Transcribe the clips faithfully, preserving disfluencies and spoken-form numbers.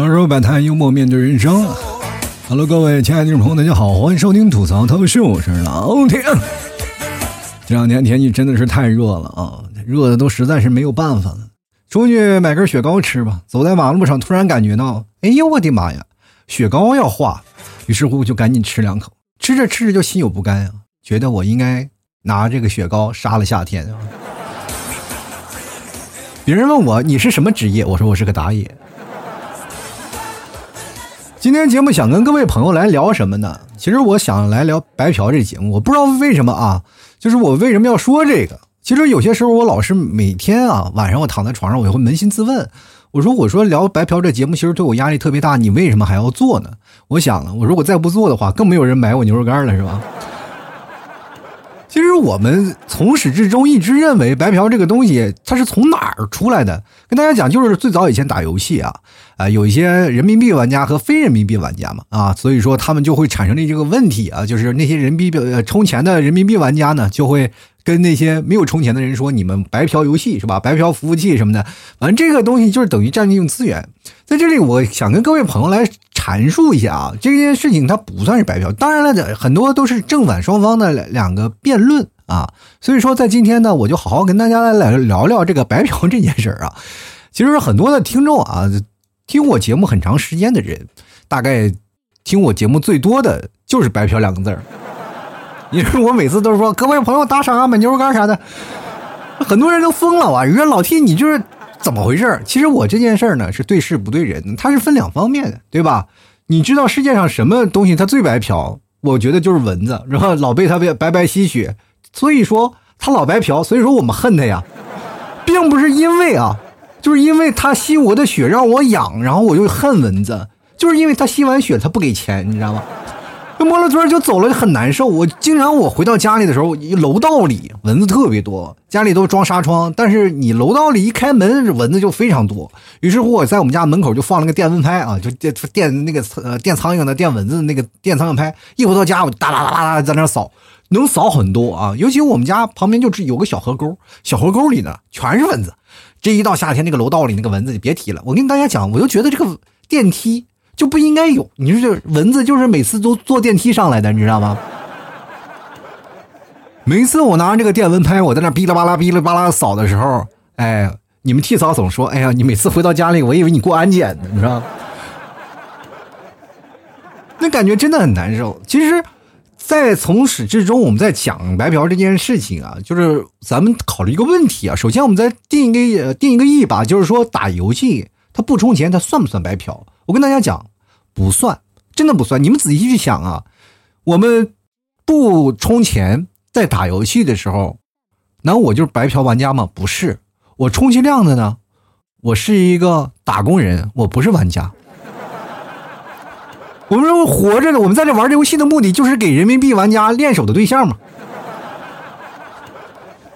吐槽时候摆摊，幽默面对人生。Hello， 各位亲爱的听众朋友，大家好，欢迎收听吐槽脱口秀，我是老天。这两天天气真的是太热了啊，热的都实在是没有办法了。出去买根雪糕吃吧。走在马路上，突然感觉到，哎呦我的妈呀，雪糕要化，于是乎就赶紧吃两口。吃着吃着就心有不甘啊，觉得我应该拿这个雪糕杀了夏天啊。别人问我你是什么职业，我说我是个打野。今天节目想跟各位朋友来聊什么呢？其实我想来聊白嫖这节目，我不知道为什么啊，就是我为什么要说这个。其实有些时候我老是每天啊晚上我躺在床上，我就会扪心自问，我说我说聊白嫖这节目其实对我压力特别大，你为什么还要做呢？我想了，我如果再不做的话，更没有人买我牛肉干了，是吧？其实我们从始至终一直认为白嫖这个东西它是从哪儿出来的。跟大家讲，就是最早以前打游戏啊啊、呃、有一些人民币玩家和非人民币玩家嘛啊，所以说他们就会产生这个问题啊，就是那些人民币、呃、充钱的人民币玩家呢，就会跟那些没有充钱的人说你们白嫖游戏是吧，白嫖服务器什么的，反正这个东西就是等于占用资源。在这里我想跟各位朋友来阐述一下啊，这件事情它不算是白嫖，当然了很多都是正反双方的两个辩论啊，所以说在今天呢，我就好好跟大家来聊聊这个白嫖这件事啊。其实很多的听众啊，听我节目很长时间的人，大概听我节目最多的就是白嫖两个字儿。因为我每次都说各位朋友打赏啊，买牛肉干啥的，很多人都疯了啊，说老 T 你就是怎么回事。其实我这件事呢是对事不对人，它是分两方面的，对吧？你知道世界上什么东西它最白嫖？我觉得就是蚊子，然后老被它白白吸血，所以说它老白嫖，所以说我们恨它呀，并不是因为啊，就是因为它吸我的血让我痒，然后我就恨蚊子，就是因为它吸完血它不给钱，你知道吗？摸了嘴就走了，很难受。我经常我回到家里的时候，楼道里蚊子特别多，家里都装纱窗，但是你楼道里一开门蚊子就非常多，于是乎我在我们家门口就放了个电蚊拍啊，就电那个呃电苍蝇的电蚊子的那个电苍蝇拍，一回到家我哒哒哒哒在那扫，能扫很多啊。尤其我们家旁边就是有个小河沟，小河沟里呢全是蚊子，这一到夏天那个楼道里那个蚊子就别提了。我跟大家讲，我就觉得这个电梯就不应该有，你说蚊子就是每次都坐电梯上来的，你知道吗？每次我拿这个电蚊拍，我在那哔啦吧啦哔啦吧啦扫的时候，哎，你们替嫂总说，哎呀，你每次回到家里，我以为你过安检呢，你知道吗？那感觉真的很难受。其实，在从始至终，我们在讲白嫖这件事情啊，就是咱们考虑一个问题啊。首先，我们再定一个定一个义吧，就是说打游戏它不充钱，它算不算白嫖？我跟大家讲。不算，真的不算。你们仔细去想啊，我们不充钱在打游戏的时候，那我就是白嫖玩家吗？不是，我充其量的呢，我是一个打工人，我不是玩家。我们说活着的，我们在这玩这游戏的目的就是给人民币玩家练手的对象嘛。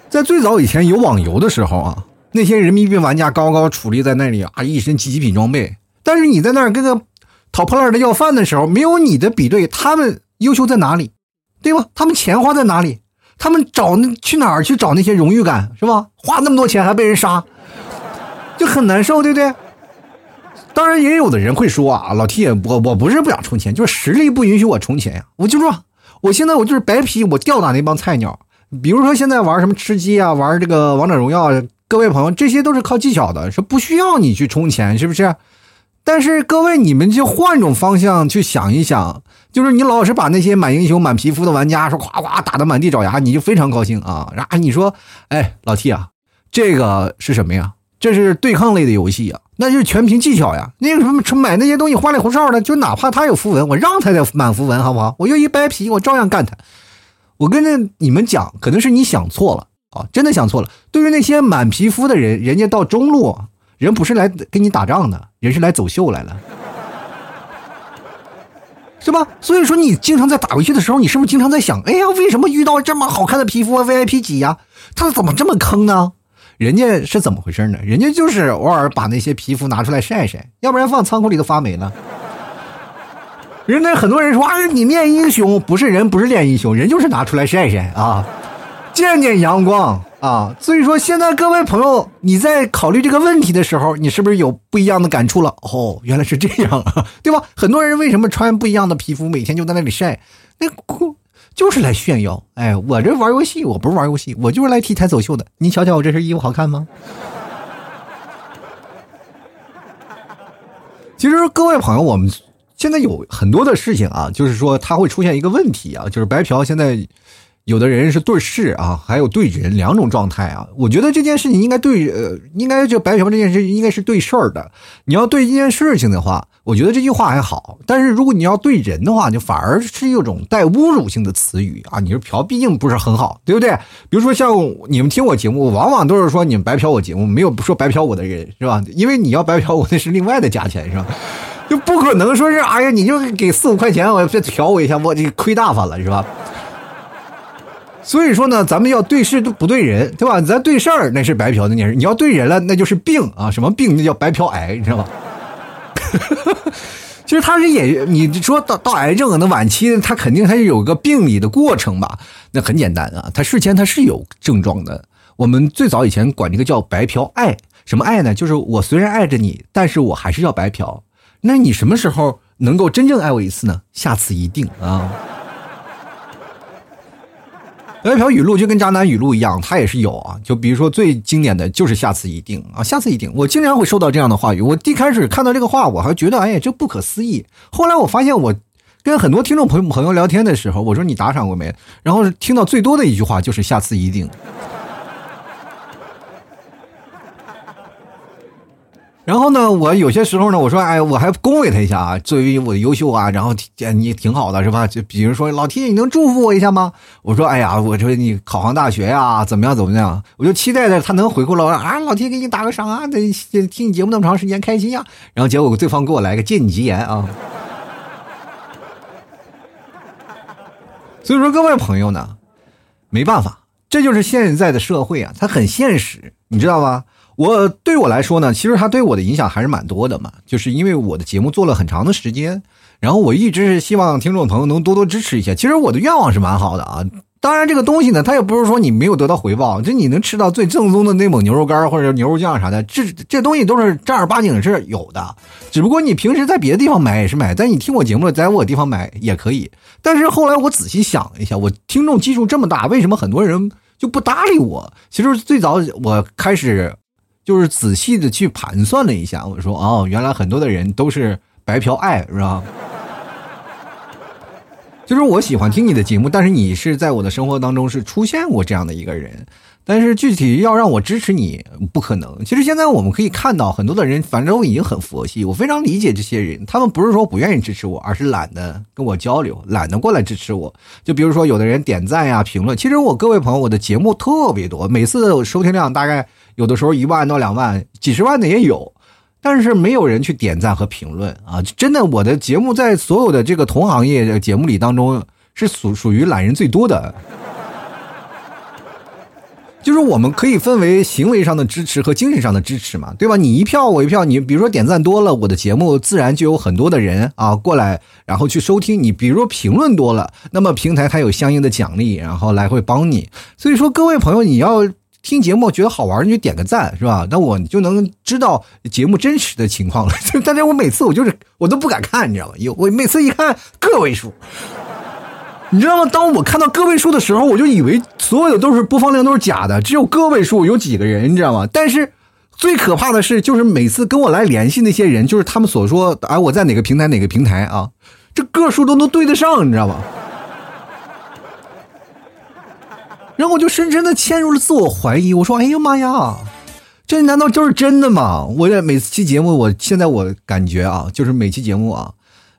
在最早以前有网游的时候啊，那些人民币玩家高高矗立在那里啊，一身极品装备，但是你在那儿跟个讨破烂的要饭的时候，没有你的比对，他们优秀在哪里，对吧？他们钱花在哪里？他们找去哪儿去找那些荣誉感，是吧？花那么多钱还被人杀，就很难受，对不对？当然也有的人会说啊，老 T 我我不是不想充钱，就是实力不允许我充钱呀。我就说我现在我就是白皮，我吊打那帮菜鸟。比如说现在玩什么吃鸡啊，玩这个王者荣耀啊，各位朋友，这些都是靠技巧的，是不需要你去充钱，是不是？但是各位，你们就换种方向去想一想，就是你老是把那些满英雄满皮肤的玩家说夸夸打得满地找牙，你就非常高兴啊。然后你说，哎，老 T 啊，这个是什么呀？这是对抗类的游戏啊，那就是全凭技巧呀。那个什么买那些东西花里胡哨的，就哪怕他有符文，我让他的满符文好不好？我就一白皮，我照样干他。我跟着你们讲，可能是你想错了啊，真的想错了。对于那些满皮肤的人，人家到中路。人不是来跟你打仗的，人是来走秀来了，是吧？所以说你经常在打游戏的时候，你是不是经常在想，哎呀，为什么遇到这么好看的皮肤 V I P 几呀、啊？他怎么这么坑呢？人家是怎么回事呢？人家就是偶尔把那些皮肤拿出来晒晒，要不然放仓库里都发霉了。人家很多人说，哎，你练英雄不是人，不是练英雄，人就是拿出来晒晒啊。见见阳光啊！所以说现在各位朋友，你在考虑这个问题的时候，你是不是有不一样的感触了？哦，原来是这样啊，对吧？很多人为什么穿不一样的皮肤，每天就在那里晒，那就是来炫耀。哎，我这玩游戏，我不是玩游戏，我就是来题材走秀的。你瞧瞧我这身衣服好看吗？其实各位朋友，我们现在有很多的事情啊，就是说它会出现一个问题啊，就是白嫖现在有的人是对事啊，还有对人两种状态啊。我觉得这件事情应该对呃，应该就白嫖这件事应该是对事儿的。你要对一件事情的话，我觉得这句话还好，但是如果你要对人的话，就反而是一种带侮辱性的词语啊。你说嫖毕竟不是很好，对不对？比如说像你们听我节目，往往都是说你们白嫖我节目，没有说白嫖我的人，是吧？因为你要白嫖我那是另外的价钱，是吧？就不可能说是哎呀，你就给四五块钱，我再嫖我一下，我这亏大发了，是吧？所以说呢，咱们要对事都不对人，对吧？咱对事儿那是白嫖那件事，你要对人了那就是病啊，什么病？那叫白嫖癌，你知道吧？其实他是也，你说到到癌症可能晚期，他肯定他是有个病理的过程吧？那很简单啊，他事前他是有症状的。我们最早以前管这个叫白嫖爱，什么爱呢？就是我虽然爱着你，但是我还是要白嫖。那你什么时候能够真正爱我一次呢？下次一定啊。白嫖语录就跟渣男语录一样，它也是有啊。就比如说最经典的就是下次一定啊，下次一定。我经常会收到这样的话语，我一开始看到这个话，我还觉得哎呀这不可思议。后来我发现我跟很多听众朋友聊天的时候，我说你打赏过没？然后听到最多的一句话就是下次一定。然后呢，我有些时候呢，我说，哎，我还恭维他一下啊，作为我的优秀啊，然后你挺好的是吧？就比如说老 T， 你能祝福我一下吗？我说，哎呀，我说你考上大学呀、啊，怎么样怎么样？我就期待着他能回馈了啊，老 T 给你打个赏啊，听你节目那么长时间开心呀、啊。然后结果对方给我来个借你吉言啊。所以说各位朋友呢，没办法，这就是现在的社会啊，它很现实，你知道吗？我对我来说呢，其实他对我的影响还是蛮多的嘛，就是因为我的节目做了很长的时间，然后我一直是希望听众朋友能多多支持一下。其实我的愿望是蛮好的啊，当然这个东西呢，它也不是说你没有得到回报，就你能吃到最正宗的内蒙牛肉干或者牛肉酱啥的，这这东西都是正儿八经是有的，只不过你平时在别的地方买也是买，但你听我节目在我地方买也可以。但是后来我仔细想了一下，我听众基数这么大，为什么很多人就不搭理我？其实最早我开始就是仔细的去盘算了一下，我说哦，原来很多的人都是白嫖爱，是吧？就是我喜欢听你的节目，但是你是在我的生活当中是出现过这样的一个人，但是具体要让我支持你不可能。其实现在我们可以看到很多的人反正已经很佛系，我非常理解这些人，他们不是说不愿意支持我，而是懒得跟我交流，懒得过来支持我。就比如说有的人点赞呀、评论，其实我各位朋友，我的节目特别多，每次的收听量大概有的时候一万到两万，几十万的也有，但是没有人去点赞和评论啊！真的，我的节目在所有的这个同行业的节目里当中是属属于懒人最多的。就是我们可以分为行为上的支持和精神上的支持嘛，对吧？你一票我一票，你比如说点赞多了，我的节目自然就有很多的人啊过来，然后去收听你。比如说评论多了，那么平台它有相应的奖励，然后来会帮你。所以说，各位朋友，你要听节目觉得好玩你就点个赞，是吧？那我就能知道节目真实的情况了。但是我每次我就是我都不敢看，你知道吗？我每次一看个位数，你知道吗？当我看到个位数的时候，我就以为所有的都是播放量都是假的，只有个位数有几个人，你知道吗？但是最可怕的是，就是每次跟我来联系那些人，就是他们所说哎我在哪个平台哪个平台啊，这个数都能对得上，你知道吗？然后我就深深的陷入了自我怀疑，我说：“哎呀妈呀，这难道就是真的吗？”我这每期节目，我现在我感觉啊，就是每期节目啊，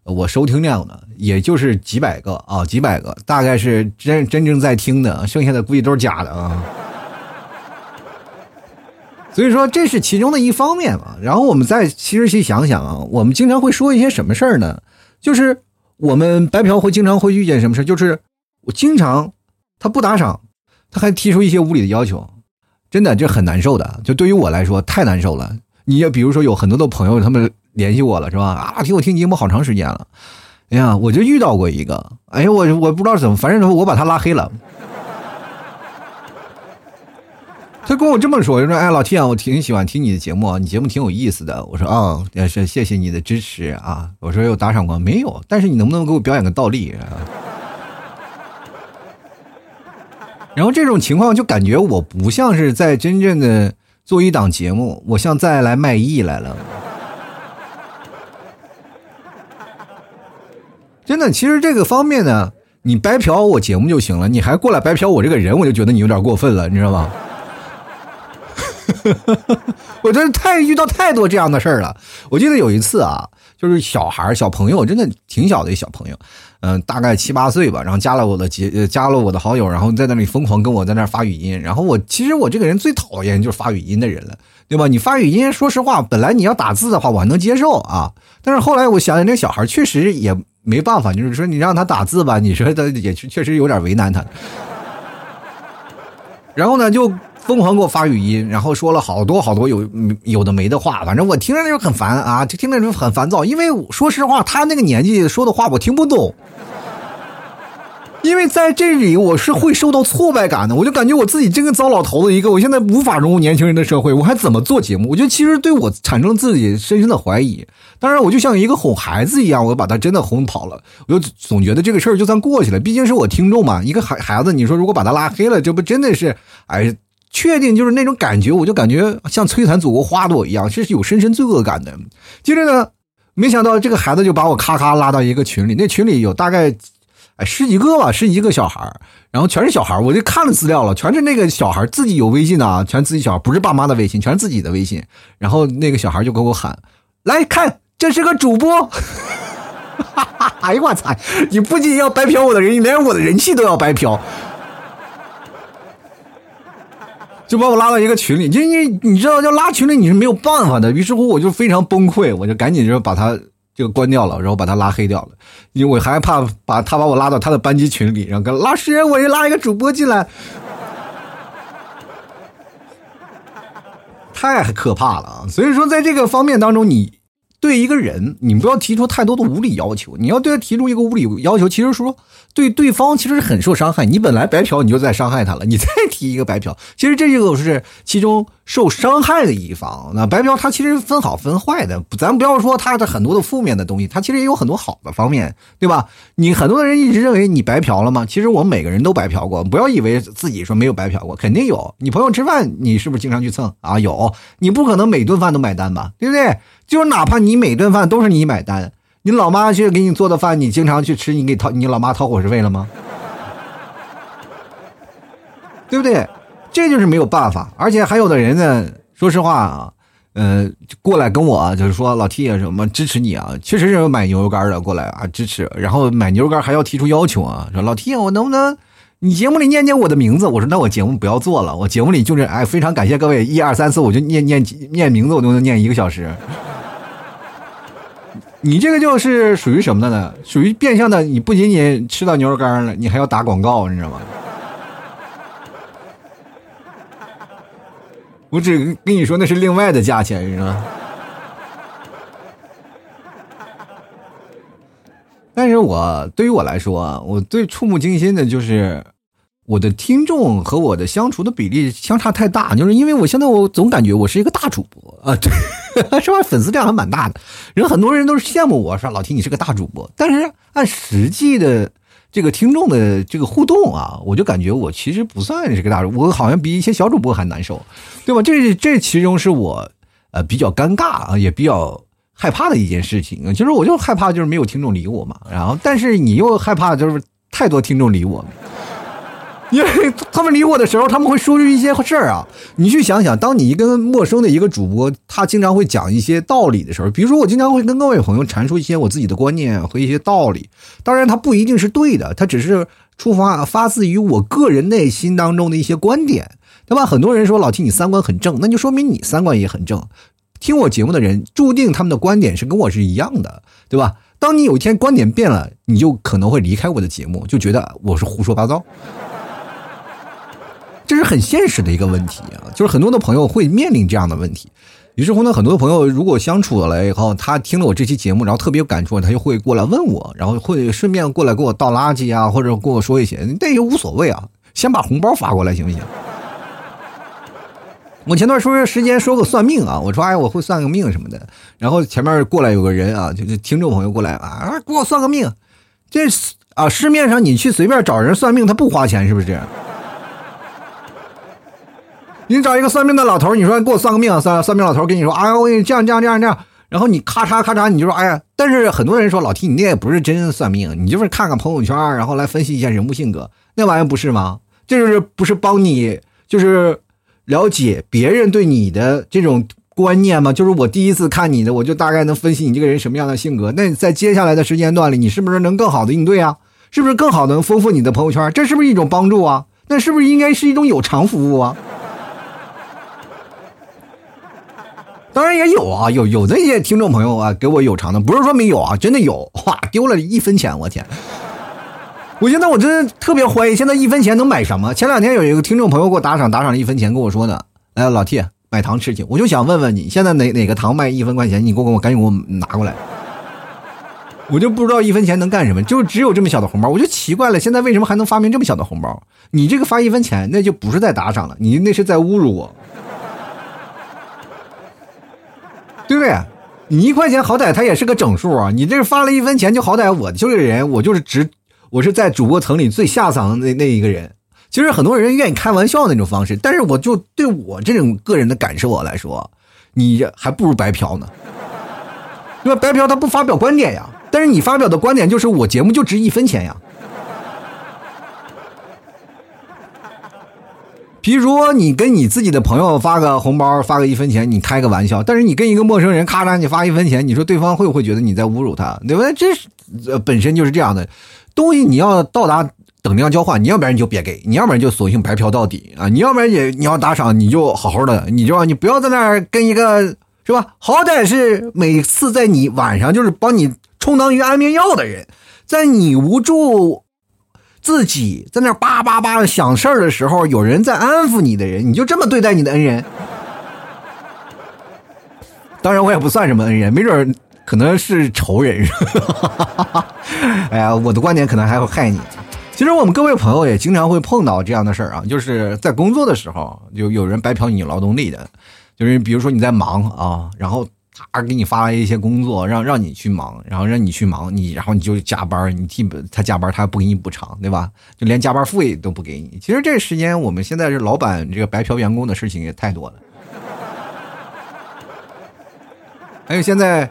我收听量呢，也就是几百个啊，几百个，大概是真真正在听的，剩下的估计都是假的啊。所以说这是其中的一方面嘛。然后我们再其实去想想啊，我们经常会说一些什么事儿呢？就是我们白嫖会经常会遇见什么事，就是我经常他不打赏。他还提出一些无理的要求，真的这很难受的，就对于我来说太难受了。你也比如说有很多的朋友他们联系我了，是吧？啊，听我听节目好长时间了，哎呀，我就遇到过一个，哎呀，我我不知道怎么，反正我把他拉黑了。他跟我这么说，就说哎老 T 啊，我挺喜欢听你的节目，你节目挺有意思的。我说啊，也、哦、是谢谢你的支持啊。我说有打赏过没有？但是你能不能给我表演个倒立啊？然后这种情况就感觉我不像是在真正的做一档节目，我像再来卖艺来了。真的，其实这个方面呢，你白嫖我节目就行了，你还过来白嫖我这个人，我就觉得你有点过分了，你知道吗？我真是太遇到太多这样的事儿了。我记得有一次啊，就是小孩小朋友，真的挺小的一小朋友，嗯、呃，大概七八岁吧，然后加了我的节，加了我的好友，然后在那里疯狂跟我在那发语音。然后我其实我这个人最讨厌就是发语音的人了。对吧？你发语音，说实话，本来你要打字的话，我还能接受啊。但是后来我想想，那小孩确实也没办法，就是说你让他打字吧，你说他也确实有点为难他。然后呢，就疯狂给我发语音，然后说了好多好多有有的没的话，反正我听着就很烦啊，就听着就很烦躁，因为说实话，他那个年纪说的话我听不懂。因为在这里我是会受到挫败感的，我就感觉我自己真个糟老头子一个，我现在无法融入年轻人的社会，我还怎么做节目？我觉得其实对我产生了自己深深的怀疑。当然我就像一个哄孩子一样，我把他真的哄跑了，我就总觉得这个事儿就算过去了，毕竟是我听众嘛，一个孩孩子你说如果把他拉黑了，这不真的是哎，确定就是那种感觉，我就感觉像摧残祖国花朵一样，这是有深深罪恶感的。接着呢，没想到这个孩子就把我咔咔拉到一个群里，那群里有大概哎，十几个吧，十几个小孩，然后全是小孩，我就看了资料了，全是那个小孩自己有微信的啊，全自己小孩，不是爸妈的微信，全是自己的微信。然后那个小孩就给我喊：“来看，这是个主播。”哎呀，我操！你不仅要白嫖我的人，你连我的人气都要白嫖，就把我拉到一个群里。因为你知道，要拉群里你是没有办法的。于是乎，我就非常崩溃，我就赶紧就把他。这个关掉了，然后把他拉黑掉了，因为我还怕把他把我拉到他的班级群里，然后跟老师我又拉一个主播进来，太可怕了啊！所以说，在这个方面当中，你对一个人，你不要提出太多的无理要求，你要对他提出一个无理要求，其实说对对方其实是很受伤害。你本来白嫖，你就在伤害他了，你再提一个白嫖，其实这就是其中。受伤害的一方，那白嫖它其实分好分坏的，咱不要说它的很多的负面的东西，它其实也有很多好的方面，对吧？你很多的人一直认为你白嫖了吗？其实我们每个人都白嫖过，不要以为自己说没有白嫖过，肯定有。你朋友吃饭，你是不是经常去蹭啊？有，你不可能每顿饭都买单吧，对不对？就是哪怕你每顿饭都是你买单，你老妈去给你做的饭，你经常去吃，你给掏你老妈掏伙食费了吗？对不对？这就是没有办法，而且还有的人呢，说实话啊，呃，过来跟我、啊、就是说老 T 啊什么支持你啊，确实是买牛肉干的过来啊支持，然后买牛肉干还要提出要求啊，说老 T 啊，我能不能你节目里念念我的名字？我说那我节目不要做了，我节目里就是哎非常感谢各位一二三四，我就念念念名字我都能念一个小时。你这个就是属于什么的呢？属于变相的，你不仅仅吃到牛肉干了，你还要打广告，你知道吗？我只跟你说那是另外的价钱，是吧？但是我对于我来说啊，我最触目惊心的就是我的听众和我的相处的比例相差太大，就是因为我现在我总感觉我是一个大主播啊，对，是吧？粉丝量还蛮大的，人很多人都是羡慕我，说老 T 你是个大主播，但是按实际的。这个听众的这个互动啊，我就感觉我其实不算是个大主播，我好像比一些小主播还难受，对吧？这这其中是我呃比较尴尬啊，也比较害怕的一件事情。其实我就害怕就是没有听众理我嘛，然后但是你又害怕就是太多听众理我，因为他们理我的时候，他们会说出一些事儿啊。你去想想，当你跟陌生的一个主播，他经常会讲一些道理的时候，比如说我经常会跟各位朋友阐述一些我自己的观念和一些道理，当然他不一定是对的，他只是出发发自于我个人内心当中的一些观点，对吧？很多人说老 T 你三观很正，那就说明你三观也很正。听我节目的人，注定他们的观点是跟我是一样的，对吧？当你有一天观点变了，你就可能会离开我的节目，就觉得我是胡说八道。这是很现实的一个问题啊，就是很多的朋友会面临这样的问题。于是乎呢，很多的朋友如果相处了以后，他听了我这期节目，然后特别有感触，他就会过来问我，然后会顺便过来给我倒垃圾啊，或者跟我说一些，那也无所谓啊，先把红包发过来行不行？我前段说时间说过算命啊，我说哎我会算个命什么的，然后前面过来有个人啊，就是听众朋友过来啊，给我算个命，这啊市面上你去随便找人算命，他不花钱是不是？你找一个算命的老头，你说给我算个命，算算命老头跟你说哎我这样这样这样这样，然后你咔嚓咔嚓你就说哎呀，但是很多人说老 T 你那也不是真算命，你就是看看朋友圈然后来分析一下人物性格，那玩意不是吗？这就是不是帮你就是了解别人对你的这种观念吗？就是我第一次看你的，我就大概能分析你这个人什么样的性格，那在接下来的时间段里你是不是能更好的应对啊，是不是更好的能丰富你的朋友圈，这是不是一种帮助啊？那是不是应该是一种有偿服务啊？当然也有啊，有有那些听众朋友啊给我有偿的，不是说没有啊，真的有，哇丢了一分钱，我天，我现在我真的特别怀疑现在一分钱能买什么。前两天有一个听众朋友给我打赏，打赏了一分钱跟我说的，哎老 T 买糖吃去，我就想问问你现在哪哪个糖卖一分块钱，你给我赶紧给我拿过来。我就不知道一分钱能干什么，就只有这么小的红包，我就奇怪了现在为什么还能发明这么小的红包。你这个发一分钱那就不是在打赏了，你那是在侮辱我，对不对？你一块钱好歹它也是个整数啊，你这发了一分钱就好歹我就是人，我就是值我是在主播层里最下层的那一个人，其实很多人愿意开玩笑的那种方式，但是我就对我这种个人的感受来说，你还不如白嫖呢，因为白嫖他不发表观点呀，但是你发表的观点就是我节目就值一分钱呀。比如说你跟你自己的朋友发个红包发个一分钱你开个玩笑，但是你跟一个陌生人咔嚓你发一分钱，你说对方会不会觉得你在侮辱他，对不对？这是、呃、本身就是这样的东西，你要到达等量交换，你要不然你就别给，你要不然就索性白嫖到底啊！你要不然也你要打赏你就好好的，你就你不要在那儿跟一个是吧，好歹是每次在你晚上就是帮你充当于安眠药的人，在你无助自己在那叭叭叭想事儿的时候，有人在安抚你的人，你就这么对待你的恩人。当然我也不算什么恩人，没准可能是仇人哎呀我的观点可能还会害你。其实我们各位朋友也经常会碰到这样的事儿啊，就是在工作的时候就有人白嫖你劳动力的，就是比如说你在忙啊，然后他给你发一些工作让让你去忙，然后让你去忙你然后你就加班，你替他加班他不给你补偿，对吧？就连加班费都不给你。其实这时间我们现在是老板这个白嫖员工的事情也太多了。还有现在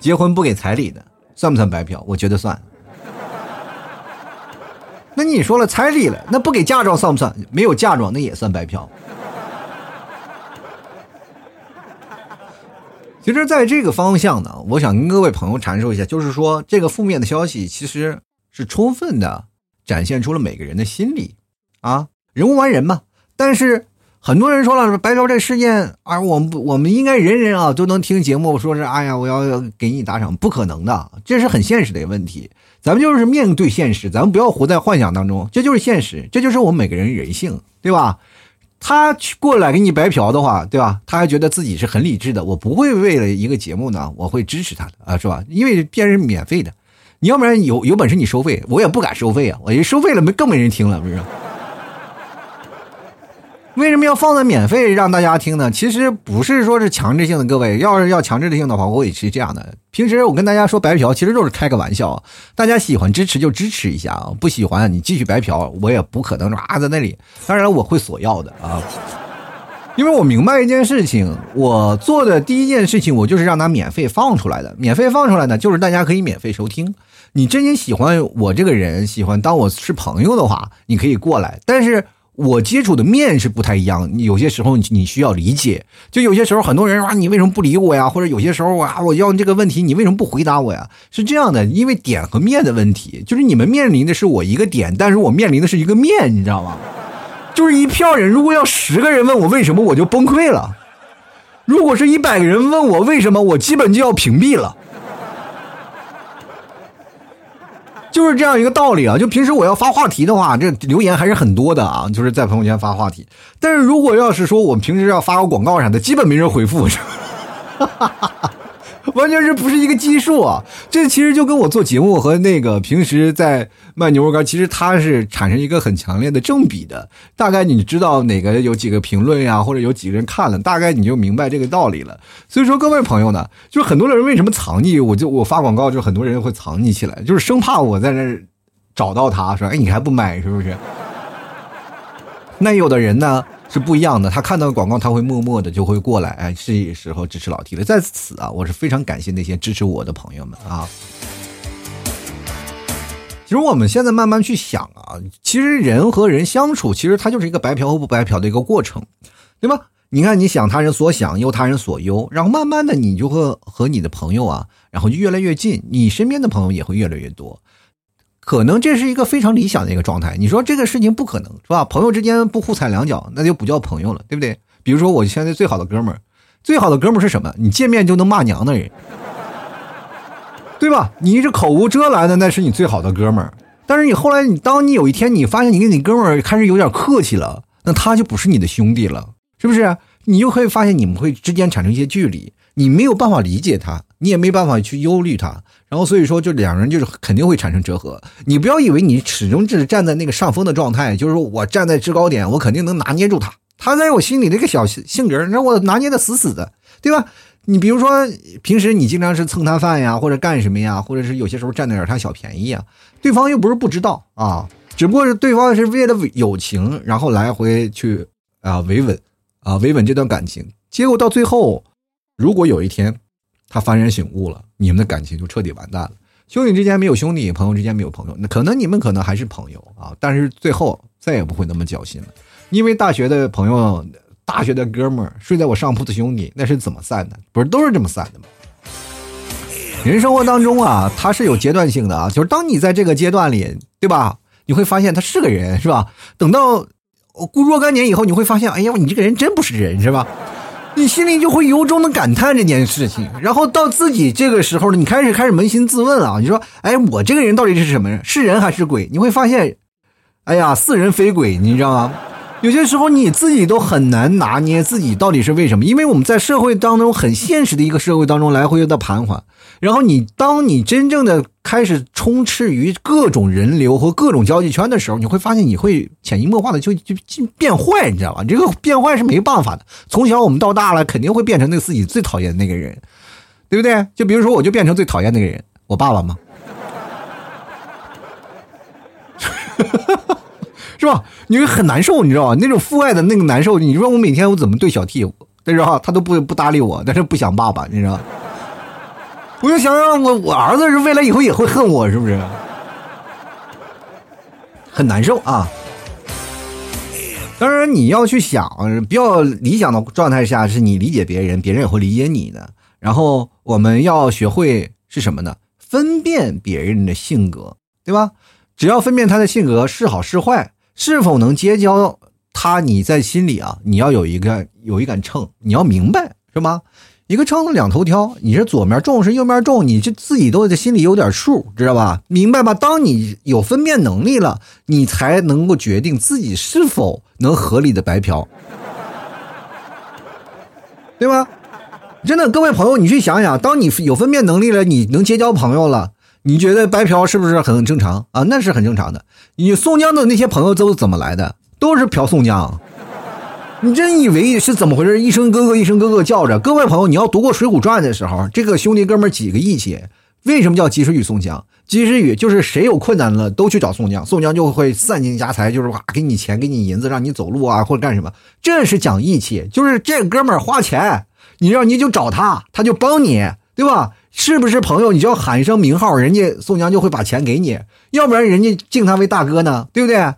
结婚不给彩礼的算不算白嫖？我觉得算。那你说了彩礼了，那不给嫁妆算不算？没有嫁妆那也算白嫖。其实在这个方向呢，我想跟各位朋友阐述一下，就是说这个负面的消息其实是充分的展现出了每个人的心理啊，人无完人嘛。但是很多人说了白嫖这事件啊，我们我们应该人人啊都能听节目说是哎呀我要给你打赏，不可能的，这是很现实的一个问题。咱们就是面对现实，咱们不要活在幻想当中，这就是现实，这就是我们每个人人性，对吧？他过来给你白嫖的话，对吧？他还觉得自己是很理智的，我不会为了一个节目呢，我会支持他的啊，是吧？因为别人是免费的，你要不然有有本事你收费，我也不敢收费啊，我一收费了没更没人听了，不是？为什么要放在免费让大家听呢？其实不是说是强制性的，各位要是要强制性的话我也是这样的，平时我跟大家说白嫖其实就是开个玩笑，大家喜欢支持就支持一下，不喜欢你继续白嫖，我也不可能啊在那里，当然我会索要的啊，因为我明白一件事情，我做的第一件事情我就是让它免费放出来的，免费放出来呢就是大家可以免费收听，你真心喜欢我这个人，喜欢当我是朋友的话你可以过来，但是我接触的面是不太一样，有些时候你需要理解，就有些时候很多人说、啊、你为什么不理我呀，或者有些时候啊我要这个问题你为什么不回答我呀，是这样的，因为点和面的问题，就是你们面临的是我一个点，但是我面临的是一个面，你知道吗？就是一票人，如果要十个人问我为什么我就崩溃了，如果是一百个人问我为什么我基本就要屏蔽了，就是这样一个道理啊，就平时我要发话题的话，这留言还是很多的啊，就是在朋友圈发话题。但是如果要是说我们平时要发个广告啥的，基本没人回复。完全是不是一个基数啊！这其实就跟我做节目和那个平时在卖牛肉干，其实它是产生一个很强烈的正比的。大概你知道哪个有几个评论呀、啊，或者有几个人看了，大概你就明白这个道理了。所以说，各位朋友呢，就是很多人为什么藏匿？我就我发广告，就很多人会藏匿起来，就是生怕我在那找到他，说：“哎，你还不买是不是？”那有的人呢？是不一样的，他看到广告他会默默的就会过来，哎，是时候支持老 T 了。在此啊，我是非常感谢那些支持我的朋友们啊。其实我们现在慢慢去想啊，其实人和人相处，其实它就是一个白嫖和不白嫖的一个过程，对吧？你看，你想他人所想，忧他人所忧，然后慢慢的你就会和你的朋友啊，然后越来越近，你身边的朋友也会越来越多。可能这是一个非常理想的一个状态，你说这个事情不可能是吧？朋友之间不互踩两脚，那就不叫朋友了，对不对？比如说我现在最好的哥们儿，最好的哥们儿是什么？你见面就能骂娘的人，对吧？你是口无遮拦的，那是你最好的哥们儿。但是你后来，你当你有一天你发现你跟你哥们儿开始有点客气了，那他就不是你的兄弟了，是不是？你就会发现你们会之间产生一些距离，你没有办法理解他，你也没办法去忧虑他，然后所以说就两人就是肯定会产生折合。你不要以为你始终只站在那个上风的状态，就是说我站在制高点，我肯定能拿捏住他，他在我心里那个小性格让我拿捏的死死的，对吧？你比如说平时你经常是蹭他饭呀，或者干什么呀，或者是有些时候占点他小便宜呀，对方又不是不知道啊，只不过是对方是为了友情然后来回去啊维稳啊维稳这段感情，结果到最后如果有一天他幡然醒悟了，你们的感情就彻底完蛋了。兄弟之间没有兄弟，朋友之间没有朋友，那可能你们可能还是朋友啊，但是最后再也不会那么侥幸了。因为大学的朋友，大学的哥们儿，睡在我上铺的兄弟，那是怎么散的？不是都是这么散的吗？人生活当中啊，它是有阶段性的啊，就是当你在这个阶段里，对吧？你会发现他是个人，是吧？等到过若干年以后，你会发现，哎呀，你这个人真不是人，是吧？你心里就会由衷的感叹这件事情，然后到自己这个时候呢，你开始开始扪心自问啊，你说，哎，我这个人到底是什么人？是人还是鬼？你会发现，哎呀，似人非鬼，你知道吗？有些时候你自己都很难拿捏自己到底是为什么，因为我们在社会当中很现实的一个社会当中来回的盘桓，然后你当你真正的开始充斥于各种人流和各种交际圈的时候，你会发现你会潜移默化的就就变坏，你知道吧？这个变坏是没办法的，从小我们到大了肯定会变成那个自己最讨厌的那个人，对不对？就比如说我就变成最讨厌那个人，我爸爸吗？是吧？你很难受，你知道吧？那种父爱的那个难受，你说我每天我怎么对小 T， 但是哈，他都不不搭理我，但是不想爸爸，你知道吧？我就想让我我儿子是未来以后也会恨我，是不是？很难受啊。当然你要去想，比较理想的状态下是你理解别人，别人也会理解你的。然后我们要学会是什么呢？分辨别人的性格，对吧？只要分辨他的性格是好是坏。是否能结交他，你在心里啊，你要有一个有一杆秤，你要明白是吗？一个秤两头挑，你是左面重是右面重，你这自己都在心里有点数，知道吧？明白吧？当你有分辨能力了，你才能够决定自己是否能合理的白嫖，对吧？真的，各位朋友，你去想想，当你有分辨能力了，你能结交朋友了。你觉得白嫖是不是很正常啊？那是很正常的。你宋江的那些朋友都怎么来的？都是嫖宋江。你真以为是怎么回事？一声哥哥，一声哥哥叫着。各位朋友，你要读过《水浒传》的时候，这个兄弟哥们几个义气，为什么叫及时雨宋江？及时雨就是谁有困难了都去找宋江，宋江就会散尽家财，就是哇、啊，给你钱，给你银子，让你走路啊，或者干什么。这是讲义气，就是这哥们花钱，你让你就找他，他就帮你，对吧？是不是朋友？你就要喊一声名号，人家宋江就会把钱给你，要不然人家敬他为大哥呢，对不对？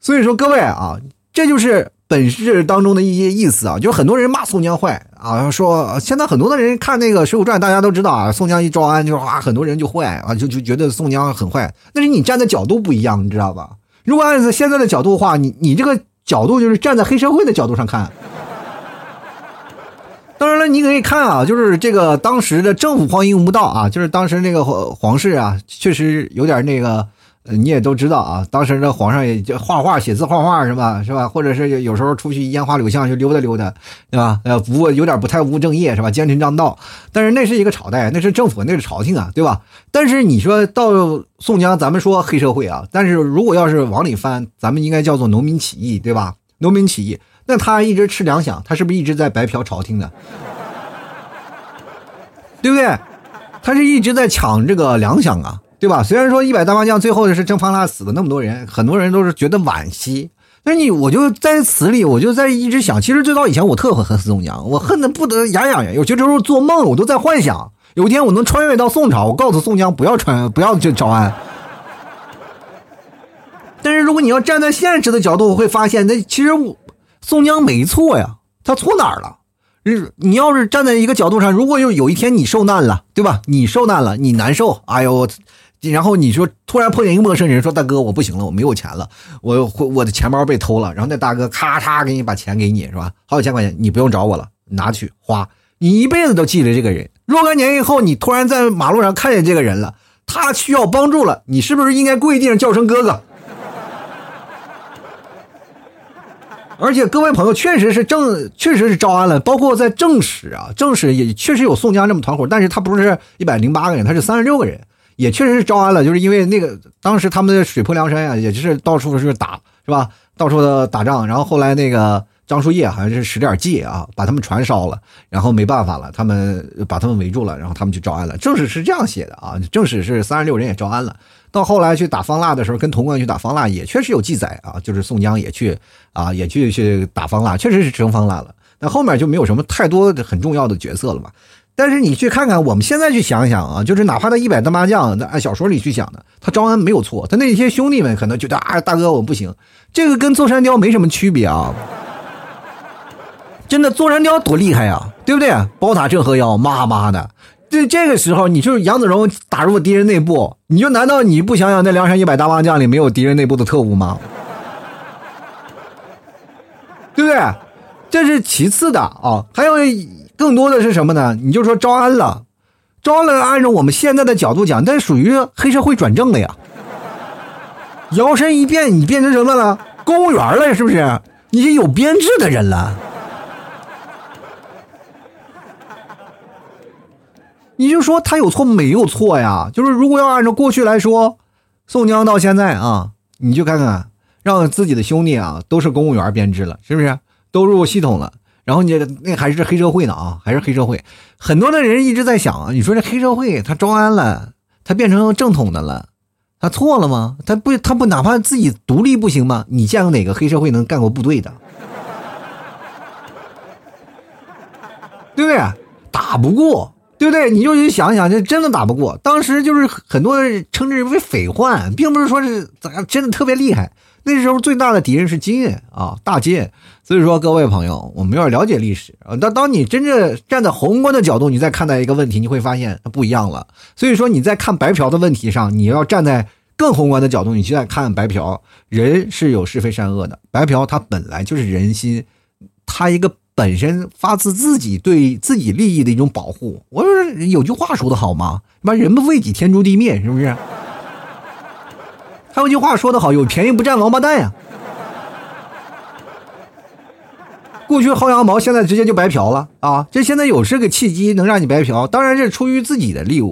所以说各位啊，这就是本事当中的一些意思啊，就是很多人骂宋江坏啊，说现在很多的人看那个《水浒传》，大家都知道啊，宋江一招安就啊，很多人就坏啊，就就觉得宋江很坏，但是你站的角度不一样，你知道吧？如果按现在的角度的话，你你这个角度就是站在黑社会的角度上看。当然了，你可以看啊，就是这个当时的政府荒淫无道啊，就是当时那个皇室啊，确实有点那个你也都知道啊，当时的皇上也画画写字画画是吧是吧，或者是有时候出去烟花柳巷去溜达溜达，对吧？呃不过有点不太务正业是吧，奸臣当道。但是那是一个朝代，那是政府，那是朝廷啊，对吧？但是你说到宋江咱们说黑社会啊，但是如果要是往里翻，咱们应该叫做农民起义，对吧？农民起义，那他一直吃粮饷，他是不是一直在白嫖朝廷呢？对不对？他是一直在抢这个粮饷啊，对吧？虽然说一百单八将最后是蒸发了，死了那么多人，很多人都是觉得惋惜。但是你我就在此里，我就在一直想，其实最早以前我特恨恨宋江，我恨得不得牙痒痒，有些时候做梦我都在幻想，有一天我能穿越到宋朝，我告诉宋江不要穿越，不要去招安。但是如果你要站在现实的角度，我会发现，那其实我宋江没错呀，他错哪儿了？你要是站在一个角度上，如果有有一天你受难了，对吧？你受难了，你难受，哎呦，然后你说突然碰见一个陌生人说：“大哥，我不行了，我没有钱了，我我的钱包被偷了。”然后那大哥咔嚓给你把钱给你，是吧？好几千块钱，你不用找我了，拿去花。你一辈子都记着这个人。若干年以后，你突然在马路上看见这个人了，他需要帮助了，你是不是应该跪地上叫声哥哥？而且各位朋友，确实是正，确实是招安了，包括在正史啊，正史也确实有宋江这么团伙，但是他不是一百零八个人，他是三十六个人，也确实是招安了，就是因为那个当时他们的水泊梁山啊，也就是到处是打，是吧？到处的打仗，然后后来那个张树叶好像是使点计啊，把他们船烧了，然后没办法了，他们把他们围住了，然后他们就招安了。正史是这样写的啊，正史是三十六人也招安了。到后来去打方腊的时候，跟童贯去打方腊也确实有记载啊，就是宋江也去啊，也去去打方腊，确实是征方腊了。那后面就没有什么太多很重要的角色了嘛。但是你去看看，我们现在去想想啊，就是哪怕他一百单八将，按小说里去想的，他招安没有错，他那些兄弟们可能觉得啊，大哥我不行，这个跟座山雕没什么区别啊。真的，座山雕多厉害啊，对不对？宝塔镇河妖，妈妈的。对，这个时候你就是杨子荣打入敌人内部，你就难道你不想想那梁山一百单八将里没有敌人内部的特务吗？对不对？这是其次的啊，还有更多的是什么呢？你就说招安了，招安了，按照我们现在的角度讲，但属于黑社会转正了呀，摇身一变你变成什么了？公务员了，是不是？你是有编制的人了。你就说他有错没有错呀？就是如果要按照过去来说，宋江到现在啊，你就看看，让自己的兄弟啊都是公务员编制了，是不是？都入系统了，然后你那还是黑社会呢啊，还是黑社会。很多的人一直在想啊，你说这黑社会他招安了，他变成正统的了，他错了吗？他不，他不哪怕自己独立不行吗？你见过哪个黑社会能干过部队的？对不对？打不过。对不对？你就去想想，这真的打不过。当时就是很多人称之为匪患，并不是说是真的特别厉害。那时候最大的敌人是金啊，大金。所以说，各位朋友，我们要了解历史啊。当当你真正站在宏观的角度，你再看待一个问题，你会发现它不一样了。所以说，你在看白嫖的问题上，你要站在更宏观的角度，你去再看白嫖，人是有是非善恶的。白嫖它本来就是人心，它一个。本身发自自己对自己利益的一种保护，我说有句话说的好吗？妈，人不为己，天诛地灭，是不是？还有句话说的好，有便宜不占王八蛋呀、啊。过去薅羊毛，现在直接就白嫖了啊！这现在有这个契机能让你白嫖，当然是出于自己的利益。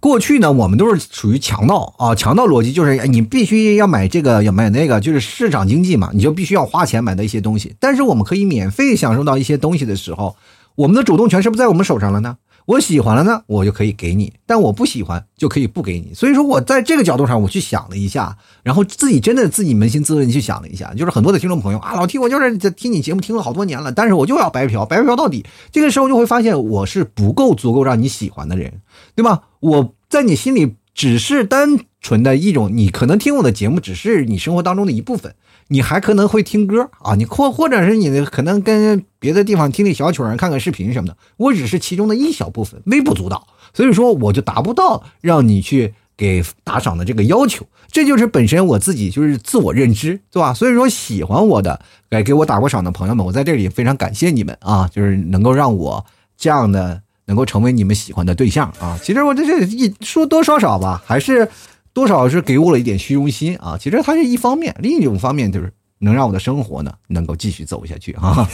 过去呢，我们都是属于强盗啊，强盗逻辑就是你必须要买这个，要买那个，就是市场经济嘛，你就必须要花钱买的一些东西。但是我们可以免费享受到一些东西的时候，我们的主动权是不是在我们手上了呢？我喜欢了呢，我就可以给你，但我不喜欢就可以不给你。所以说我在这个角度上我去想了一下，然后自己真的自己扪心自问去想了一下，就是很多的听众朋友啊，老 T 我就是听你节目听了好多年了，但是我就要白嫖，白嫖到底。这个时候就会发现我是不够足够让你喜欢的人，对吧？我在你心里只是单纯的一种，你可能听我的节目只是你生活当中的一部分。你还可能会听歌啊，你或或者是你可能跟别的地方听听小曲儿，看看视频什么的。我只是其中的一小部分，微不足道。所以说，我就达不到让你去给打赏的这个要求。这就是本身我自己就是自我认知，对吧？所以说，喜欢我的给给我打过赏的朋友们，我在这里非常感谢你们啊，就是能够让我这样的能够成为你们喜欢的对象啊。其实我这这一说多说少吧，还是。多少是给我了一点虚荣心啊。其实它是一方面，另一种方面就是能让我的生活呢能够继续走下去啊。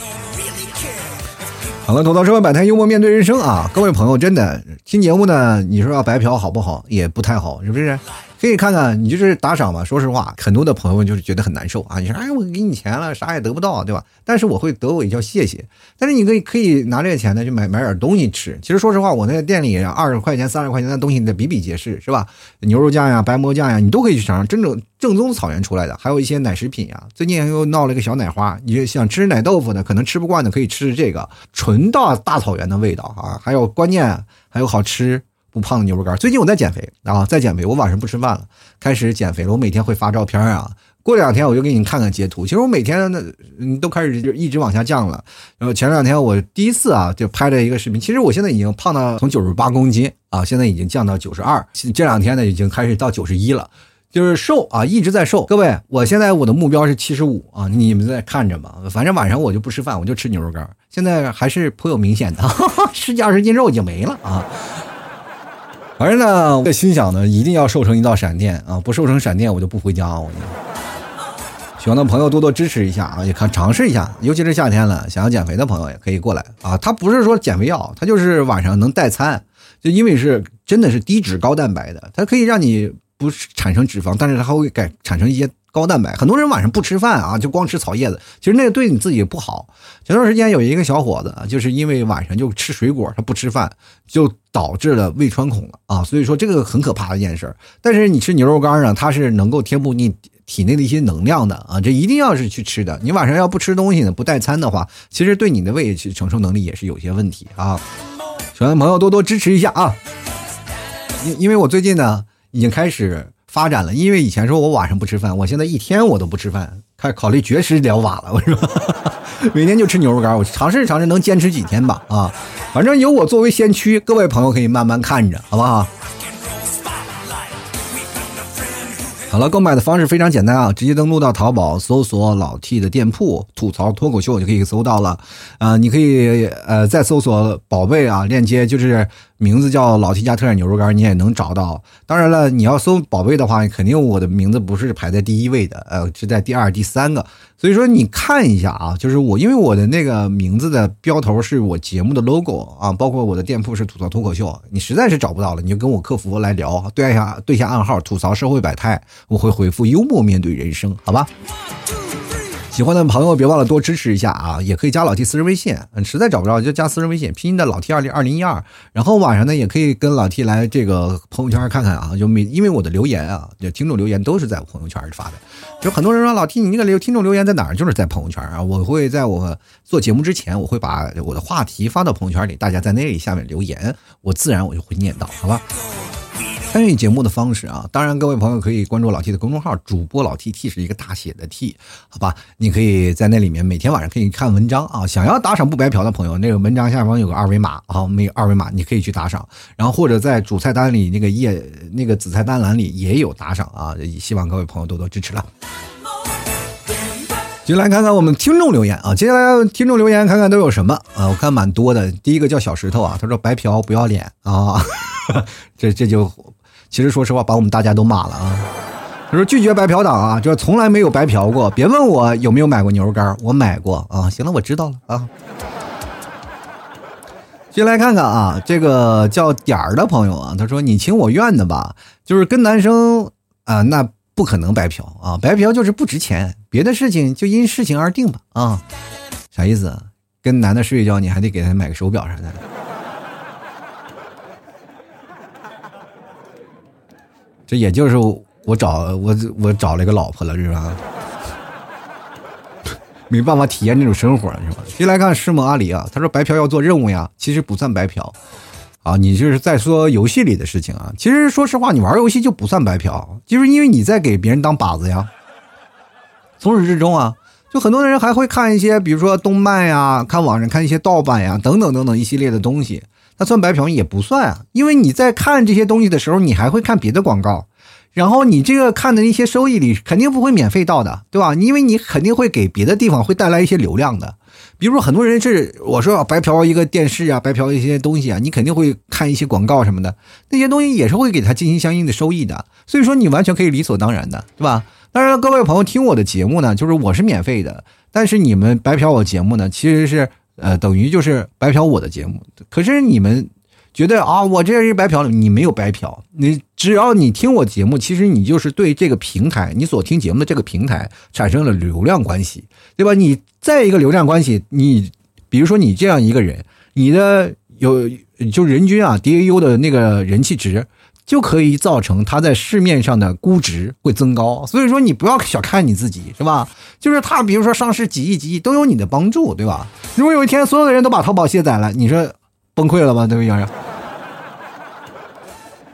好了，吐槽社会百态，幽默面对人生啊！各位朋友，真的听节目呢，你说要白嫖好不好？也不太好，是不是？可以看看，你就是打赏嘛。说实话，很多的朋友就是觉得很难受啊。你说，哎，我给你钱了，啥也得不到，对吧？但是我会得我一叫谢谢。但是你可以可以拿这个钱呢，去买买点东西吃。其实说实话，我那个店里二十块钱、三十块钱的东西的比比皆是，是吧？牛肉酱呀、白馍酱呀，你都可以去尝尝，真正正宗草原出来的。还有一些奶食品呀，最近又闹了一个小奶花，你想吃奶豆腐的，可能吃不惯的，可以吃这个纯到大草原的味道啊。还有关键还有好吃不胖的牛肉干。最近我在减肥啊，在减肥，我晚上不吃饭了，开始减肥了。我每天会发照片啊，过两天我就给你看看截图。其实我每天呢，都开始就一直往下降了。然后前两天我第一次啊，就拍了一个视频。其实我现在已经胖到从九十八公斤啊，现在已经降到九十二，这两天呢已经开始到九十一了。就是瘦啊，一直在瘦。各位，我现在我的目标是七十五啊，你们在看着吧。反正晚上我就不吃饭，我就吃牛肉干。现在还是颇有明显的，哈哈，十几二十斤肉已经没了啊。反正呢，我心想呢，一定要瘦成一道闪电啊！不瘦成闪电，我就不回家啊！我喜欢的朋友多多支持一下啊，也看尝试一下，尤其是夏天了，想要减肥的朋友也可以过来啊。它不是说减肥药，它就是晚上能代餐，就因为是真的是低脂高蛋白的，它可以让你不产生脂肪，但是它还会改产生一些高蛋白。很多人晚上不吃饭啊，就光吃草叶子，其实那个对你自己不好。前段时间有一个小伙子啊，就是因为晚上就吃水果，他不吃饭，就导致了胃穿孔了啊。所以说这个很可怕的一件事。但是你吃牛肉干呢，它是能够填补你体内的一些能量的啊，这一定要是去吃的。你晚上要不吃东西呢，不代餐的话，其实对你的胃承受能力也是有些问题啊。喜欢的朋友多多支持一下啊，因为我最近呢已经开始发展了，因为以前说我晚上不吃饭，我现在一天我都不吃饭，开始考虑绝食疗法了。我说每天就吃牛肉干，我尝试尝试能坚持几天吧啊，反正有我作为先驱，各位朋友可以慢慢看着，好不好？好了，购买的方式非常简单啊，直接登录到淘宝，搜索老 T 的店铺吐槽脱口秀就可以搜到了。呃，你可以呃再搜索宝贝啊，链接就是名字叫老 T 家特产牛肉干，你也能找到。当然了，你要搜宝贝的话，肯定我的名字不是排在第一位的，呃，是在第二、第三个。所以说你看一下啊，就是我因为我的那个名字的标头是我节目的 logo 啊，包括我的店铺是吐槽脱口秀，你实在是找不到了，你就跟我客服来聊，对一下对一下暗号吐槽社会百态，我会回复幽默面对人生，好吧？喜欢的朋友别忘了多支持一下啊！也可以加老 T 私人微信，实在找不着就加私人微信，拼音的老 T 二零二零一二。然后晚上呢，也可以跟老 T 来这个朋友圈看看啊，就每因为我的留言啊，就听众留言都是在我朋友圈发的。就很多人说老 T 你那个留听众留言在哪儿？就是在朋友圈啊。我会在我做节目之前，我会把我的话题发到朋友圈里，大家在那里下面留言，我自然我就会念到，好吧？参与节目的方式啊，当然各位朋友可以关注老 T 的公众号，主播老 T， T 是一个大写的 T， 好吧？你可以在那里面每天晚上可以看文章啊，想要打赏不白嫖的朋友，那个文章下方有个二维码啊，没有二维码你可以去打赏，然后或者在主菜单里那个页那个子菜单栏里也有打赏啊，希望各位朋友多多支持了。就来看看我们听众留言啊，接下来听众留言看看都有什么啊？我看蛮多的，第一个叫小石头啊，他说白嫖不要脸啊，这这就其实说实话把我们大家都骂了啊。他说拒绝白嫖党啊，这从来没有白嫖过，别问我有没有买过牛肉干，我买过啊。行了，我知道了啊。接下来看看啊，这个叫点儿的朋友啊，他说你情我愿的吧，就是跟男生啊那。不可能白嫖啊！白嫖就是不值钱，别的事情就因事情而定吧啊！啥意思啊？跟男的睡一觉，你还得给他买个手表啥的。这也就是我找我我找了一个老婆了，是吧？没办法体验这种生活了，是吧？接来看师母阿里啊，他说白嫖要做任务呀，其实不算白嫖。啊，你就是在说游戏里的事情啊。其实说实话，你玩游戏就不算白嫖，就是因为你在给别人当靶子呀。从始至终啊，就很多人还会看一些，比如说动漫呀，看网上看一些盗版呀，等等等等一系列的东西。那算白嫖也不算啊，因为你在看这些东西的时候，你还会看别的广告，然后你这个看的一些收益里肯定不会免费到的，对吧？因为你肯定会给别的地方会带来一些流量的。比如很多人是我说、啊、白嫖一个电视啊，白嫖一些东西啊，你肯定会看一些广告什么的，那些东西也是会给他进行相应的收益的，所以说你完全可以理所当然的，对吧？当然各位朋友听我的节目呢，就是我是免费的，但是你们白嫖我节目呢，其实是呃等于就是白嫖我的节目，可是你们觉得啊，我这是白嫖了，你没有白嫖，你只要你听我节目，其实你就是对这个平台，你所听节目的这个平台产生了流量关系，对吧？你在一个流量关系，你比如说你这样一个人，你的有就人均啊 D A U 的那个人气值，就可以造成他在市面上的估值会增高，所以说你不要小看你自己，是吧？就是他比如说上市几亿几亿都有你的帮助，对吧？如果有一天所有的人都把淘宝卸载了，你说崩溃了吧，对不对？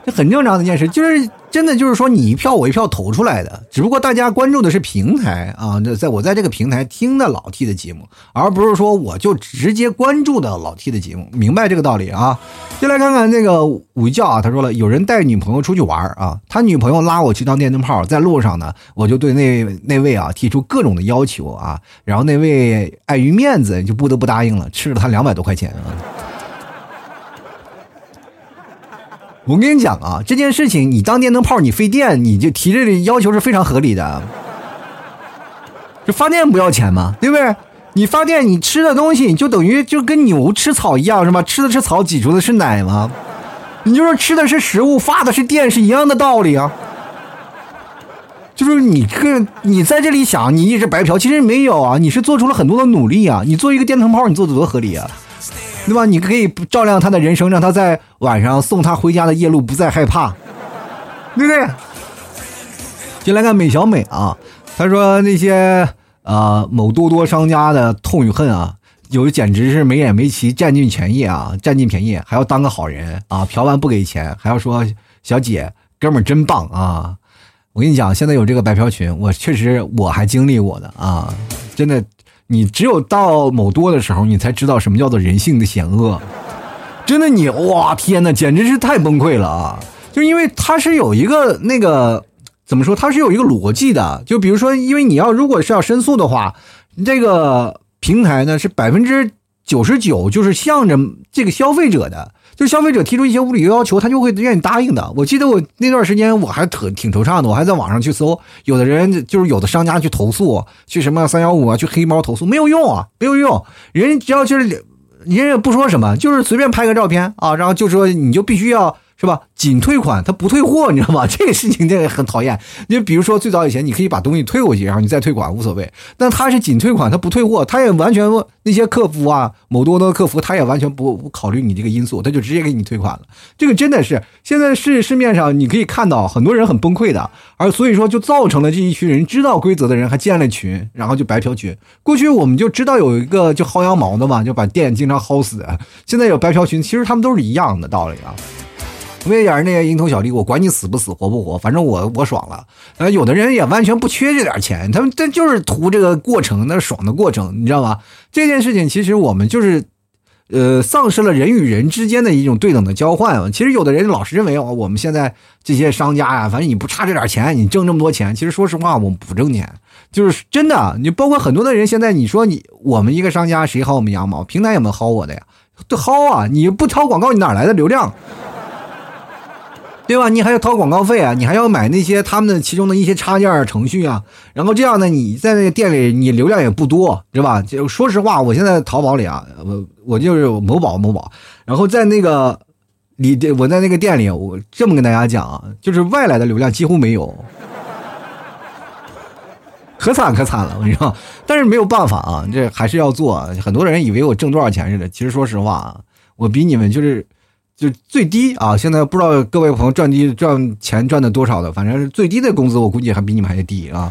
这很正常的一件事，就是真的就是说你一票我一票投出来的，只不过大家关注的是平台啊，在我在这个平台听的老 T 的节目，而不是说我就直接关注的老 T 的节目，明白这个道理啊？就来看看那个午觉啊，他说了，有人带女朋友出去玩啊，他女朋友拉我去当电灯泡，在路上呢，我就对那那位啊提出各种的要求啊，然后那位碍于面子就不得不答应了，吃了他两百多块钱啊。我跟你讲啊，这件事情你当电灯泡你费电，你就提这个要求是非常合理的。这发电不要钱嘛，对不对？你发电你吃的东西就等于就跟牛吃草一样，是吧？吃的是草，挤出的是奶嘛。你就说吃的是食物，发的是电，是一样的道理啊。就是你这你在这里想你一直白嫖，其实没有啊，你是做出了很多的努力啊。你做一个电灯泡，你做的多合理啊。对吧？你可以照亮他的人生，让他在晚上送他回家的夜路不再害怕，对不对？就来看美小美啊，他说那些呃某多多商家的痛与恨啊，有简直是没眼没齐，占尽便宜啊，占尽便宜，还要当个好人啊，嫖完不给钱，还要说小姐哥们真棒啊！我跟你讲，现在有这个白嫖群，我确实我还经历过的啊，真的。你只有到某多的时候，你才知道什么叫做人性的险恶。真的你，你哇天哪，简直是太崩溃了啊！就因为它是有一个那个怎么说，它是有一个逻辑的。就比如说，因为你要如果是要申诉的话，这个平台呢是百分之九十九就是向着这个消费者的，就消费者提出一些无理由要求，他就会愿意答应的。我记得我那段时间我还挺挺惆怅的，我还在网上去搜，有的人就是有的商家去投诉，去什么三一五啊，去黑猫投诉，没有用啊，没有用。人只要就是人也不说什么，就是随便拍个照片啊，然后就说你就必须要是吧，仅退款，他不退货，你知道吗？这个事情这个很讨厌。就比如说最早以前你可以把东西退回去，然后你再退款无所谓，但他是仅退款，他不退货，他也完全那些客服啊，某多多客服，他也完全不不考虑你这个因素，他就直接给你退款了。这个真的是现在是市面上你可以看到很多人很崩溃的，而所以说就造成了这一群人知道规则的人还建了群，然后就白嫖群。过去我们就知道有一个就薅羊毛的嘛，就把店经常薅死，现在有白嫖群，其实他们都是一样的道理啊。为点那些蝇头小利，我管你死不死活不活，反正我我爽了。呃，有的人也完全不缺这点钱，他们这就是图这个过程，那爽的过程，你知道吗？这件事情其实我们就是，呃，丧失了人与人之间的一种对等的交换啊。其实有的人老是认为哦，我们现在这些商家呀、啊，反正你不差这点钱，你挣这么多钱，其实说实话，我们不挣钱。就是真的，你包括很多的人，现在你说你我们一个商家谁薅我们羊毛？平台有没有薅我的呀？都薅啊！你不掏广告，你哪来的流量？对吧？你还要掏广告费啊，你还要买那些他们的其中的一些插件程序啊，然后这样呢，你在那个店里你流量也不多，对吧？就说实话，我现在淘宝里啊，我我就是某宝某宝，然后在那个里，我在那个店里，我这么跟大家讲啊，就是外来的流量几乎没有，可惨可惨了，我跟你说，但是没有办法啊，这还是要做。很多人以为我挣多少钱似的，其实说实话啊，我比你们就是。就最低啊，现在不知道各位朋友赚低赚钱赚的多少的，反正最低的工资我估计还比你们还低啊，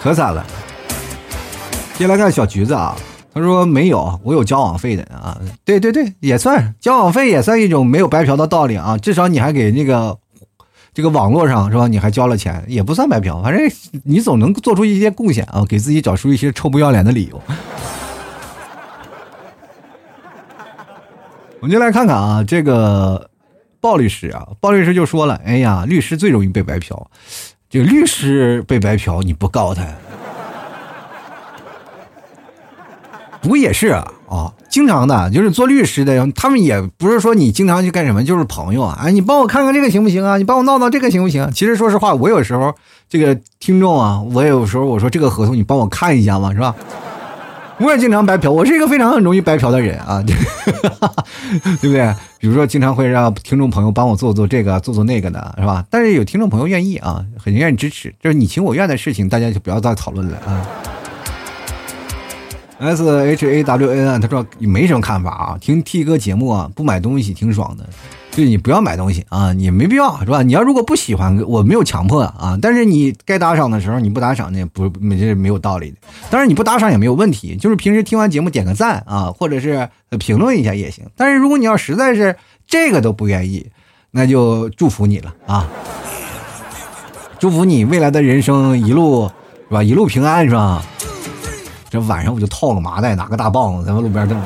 可惨了。接来看小橘子啊，他说没有，我有交往费的啊，对对对，也算交往费也算一种没有白嫖的道理啊，至少你还给那个这个网络上是吧，你还交了钱，也不算白嫖，反正你总能做出一些贡献啊，给自己找出一些臭不要脸的理由。我们就来看看啊，这个鲍律师啊，鲍律师就说了，哎呀，律师最容易被白嫖，这个律师被白嫖，你不告他，不过也是啊、哦，经常的，就是做律师的，他们也不是说你经常去干什么，就是朋友啊，哎，你帮我看看这个行不行啊？你帮我闹闹这个行不行？其实说实话，我有时候这个听众啊，我有时候我说这个合同你帮我看一下嘛，是吧？我也经常白嫖，我是一个非常容易白嫖的人啊，对不对？比如说经常会让听众朋友帮我做做这个做做那个的，是吧？但是有听众朋友愿意啊，很愿意支持，就是你情我愿的事情，大家就不要再讨论了啊。S H A W N 啊，他说你没什么看法啊，听 T 哥节目啊，不买东西挺爽的，就你不要买东西啊，你没必要是吧？你要如果不喜欢，我没有强迫啊，但是你该打赏的时候你不打赏那不没这没有道理的，当然你不打赏也没有问题，就是平时听完节目点个赞啊，或者是评论一下也行，但是如果你要实在是这个都不愿意，那就祝福你了啊，祝福你未来的人生一路是吧，一路平安是吧？这晚上我就套个麻袋，拿个大棒子在路边等。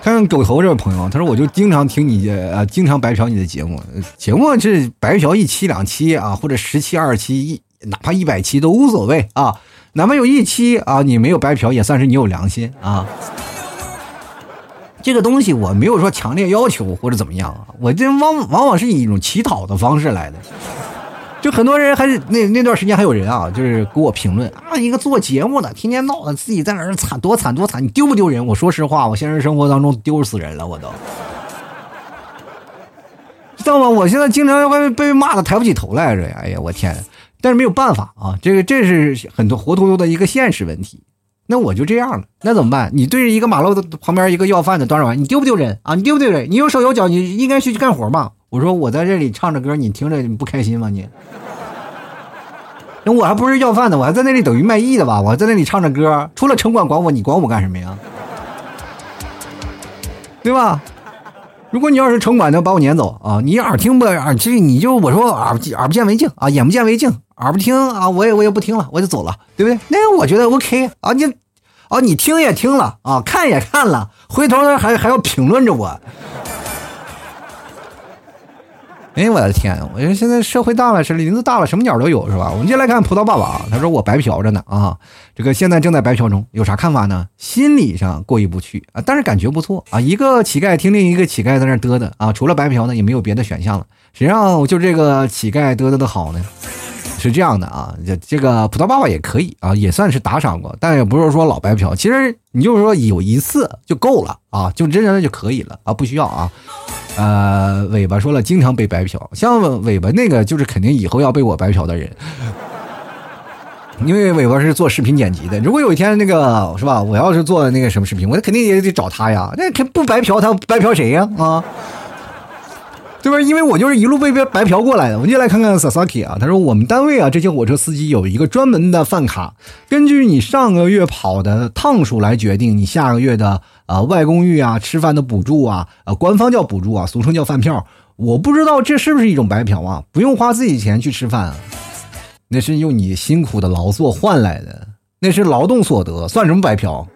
看看狗头这位朋友，他说我就经常听你呃，经常白嫖你的节目，节目是白嫖一期两期啊，或者十期二期一，哪怕一百期都无所谓啊，哪怕有一期啊你没有白嫖也算是你有良心啊。这个东西我没有说强烈要求或者怎么样啊，我这往往往是以一种乞讨的方式来的。就很多人还是那那段时间还有人啊，就是给我评论啊，一个做节目的天天闹的自己在哪儿惨多惨多惨，你丢不丢人？我说实话，我现实生活当中丢死人了，我都知道吗？我现在经常会被骂的抬不起头来着，哎呀，我天！但是没有办法啊，这个这是很多活脱脱的一个现实问题。那我就这样了，那怎么办？你对着一个马路旁边一个要饭的端着碗，你丢不丢人啊？你丢不丢人？你有手有脚，你应该去干活吧？我说我在这里唱着歌，你听着你不开心吗？你，那我还不是要饭的，我还在那里等于卖艺的吧？我还在那里唱着歌，除了城管管我，你管我干什么呀？对吧？如果你要是城管的把我撵走啊，你耳听不耳去，你就我说耳耳不见为净啊，眼不见为净，耳不听啊，我也我也不听了，我就走了，对不对？那我觉得 OK 啊，你啊你听也听了啊，看也看了，回头还还要评论着我。哎，我的天！我觉得现在社会大了，是林子大了，什么鸟都有，是吧？我们接来看葡萄爸爸啊，他说我白嫖着呢啊，这个现在正在白嫖中，有啥看法呢？心理上过意不去啊，但是感觉不错啊，一个乞丐听另一个乞丐在那嘚嘚啊，除了白嫖呢，也没有别的选项了。谁让就这个乞丐嘚嘚的好呢？是这样的啊，这这个葡萄爸爸也可以啊，也算是打赏过，但也不是说老白嫖，其实你就是说有一次就够了啊，就真的就可以了啊，不需要啊。呃，尾巴说了，经常被白嫖，像尾巴那个就是肯定以后要被我白嫖的人，因为尾巴是做视频剪辑的。如果有一天那个是吧，我要是做那个什么视频，我肯定也得找他呀。那不白嫖他白嫖谁呀？啊，对吧？因为我就是一路被白嫖过来的。我们就来看看 Sasaki 啊，他说我们单位啊，这些火车司机有一个专门的饭卡，根据你上个月跑的趟数来决定你下个月的。啊，外公寓啊，吃饭的补助啊，啊，官方叫补助啊，俗称叫饭票。我不知道这是不是一种白嫖啊？不用花自己钱去吃饭啊，那是用你辛苦的劳作换来的，那是劳动所得，算什么白嫖？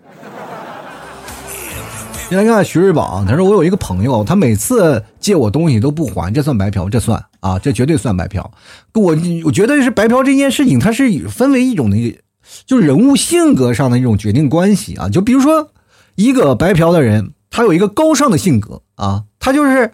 先来看看徐瑞宝啊，他说我有一个朋友，他每次借我东西都不还，这算白嫖？这算啊，这绝对算白嫖。我我觉得是白嫖这件事情，它是分为一种那个，就是人物性格上的一种决定关系啊，就比如说。一个白嫖的人，他有一个高尚的性格啊，他就是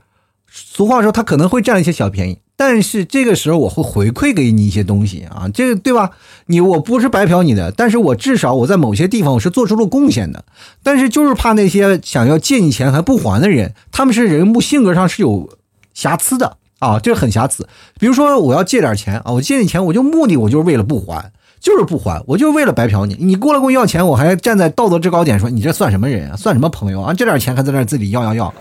俗话说他可能会占一些小便宜，但是这个时候我会回馈给你一些东西啊，这个对吧？你我不是白嫖你的，但是我至少我在某些地方我是做出了贡献的，但是就是怕那些想要借你钱还不还的人，他们是人物性格上是有瑕疵的啊，这很瑕疵。比如说我要借点钱啊，我借你钱我就目的我就是为了不还。就是不还，我就是为了白嫖你。你过来跟我要钱，我还站在道德制高点说你这算什么人啊？算什么朋友啊？这点钱还在那自己要要要，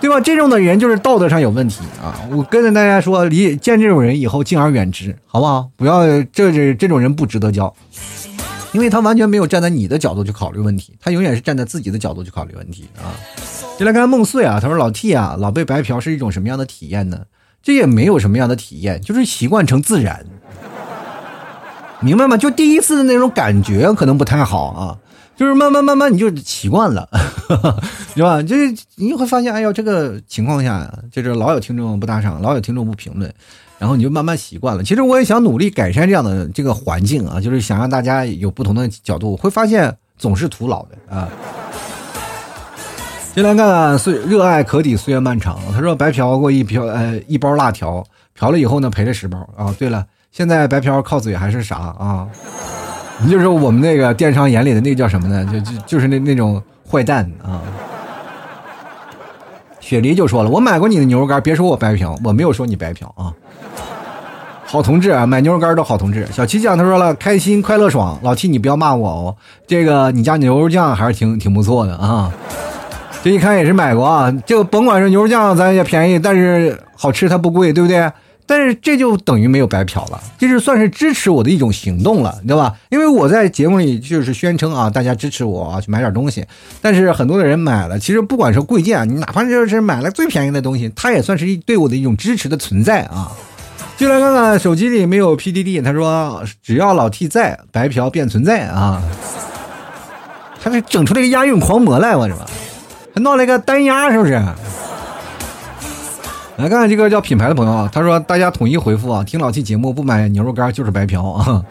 对吧？这种的人就是道德上有问题啊！我跟着大家说，离见这种人以后敬而远之，好不好？不要这这这种人不值得交，因为他完全没有站在你的角度去考虑问题，他永远是站在自己的角度去考虑问题啊！就来看梦碎啊，他说老 T 啊，老被白嫖是一种什么样的体验呢？这也没有什么样的体验，就是习惯成自然。明白吗？就第一次的那种感觉可能不太好啊，就是慢慢慢慢你就习惯了，呵呵是吧？就是你会发现，哎呦，这个情况下，就是老有听众不打赏，老有听众不评论，然后你就慢慢习惯了。其实我也想努力改善这样的这个环境啊，就是想让大家有不同的角度，会发现总是徒劳的啊。先来看看岁热爱可抵岁月漫长，他说白嫖过一瓢呃一包辣条，嫖了以后呢赔了十包啊。对了，现在白嫖靠嘴还是啥啊？你就是我们那个电商眼里的那个叫什么呢？就就就是那那种坏蛋啊。雪梨就说了，我买过你的牛肉干，别说我白嫖，我没有说你白嫖啊。好同志啊，买牛肉干都好同志。小七酱他说了，开心快乐爽，老七你不要骂我哦，这个你家牛肉酱还是挺挺不错的啊。这一看也是买过啊，就甭管是牛肉酱咱也便宜，但是好吃它不贵，对不对？但是这就等于没有白嫖了，这是算是支持我的一种行动了，对吧？因为我在节目里就是宣称啊，大家支持我啊，去买点东西。但是很多的人买了，其实不管是贵贱，你哪怕就是买了最便宜的东西，它也算是对我的一种支持的存在啊。就来看看手机里没有 P D D， 他说只要老 T 在，白嫖便存在啊。他是整出了一个押韵狂魔来，我这吧，还闹了一个单押，是不是？来看看这个叫品牌的朋友啊，他说大家统一回复啊，听老七节目不买牛肉干就是白嫖啊。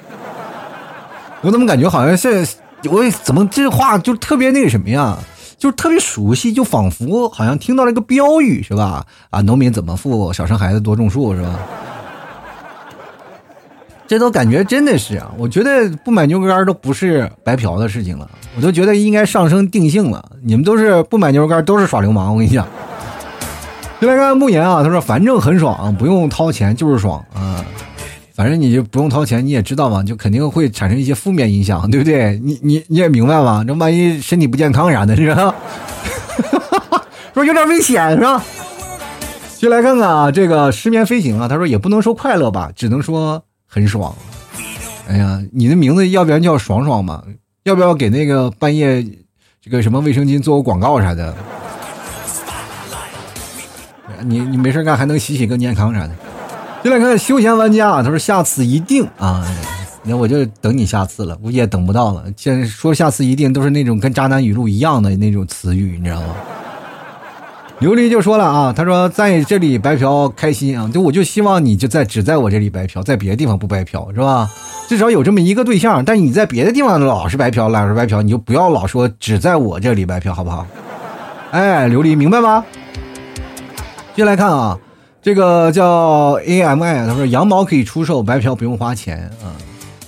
我怎么感觉好像是我怎么这话就特别那个什么呀，就是特别熟悉，就仿佛好像听到了一个标语，是吧？啊，农民怎么富，少生孩子多种树，是吧？这都感觉真的是啊，我觉得不买牛肉干都不是白嫖的事情了，我都觉得应该上升定性了。你们都是不买牛肉干都是耍流氓，我跟你讲。就来看慕言啊，他说反正很爽，不用掏钱就是爽啊、呃。反正你就不用掏钱，你也知道嘛，就肯定会产生一些负面影响，对不对？你你你也明白嘛，这万一身体不健康啥的，是吧？说有点危险，是吧？就来看看啊，这个失眠飞行啊，他说也不能说快乐吧，只能说很爽。哎呀，你的名字要不然叫爽爽嘛？要不要给那个半夜这个什么卫生巾做个广告啥的？你你没事干还能洗洗更健康啥的。就来看休闲玩家啊，他说下次一定啊，那我就等你下次了，我也等不到了。现在说下次一定都是那种跟渣男语录一样的那种词语，你知道吗？琉璃就说了啊，他说在这里白嫖开心啊，就我就希望你就在只在我这里白嫖，在别的地方不白嫖，是吧？至少有这么一个对象，但你在别的地方老是白嫖，老是白嫖，你就不要老说只在我这里白嫖，好不好？哎，琉璃明白吗？接来看啊，这个叫 A M I， 他说羊毛可以出售，白嫖不用花钱啊、呃，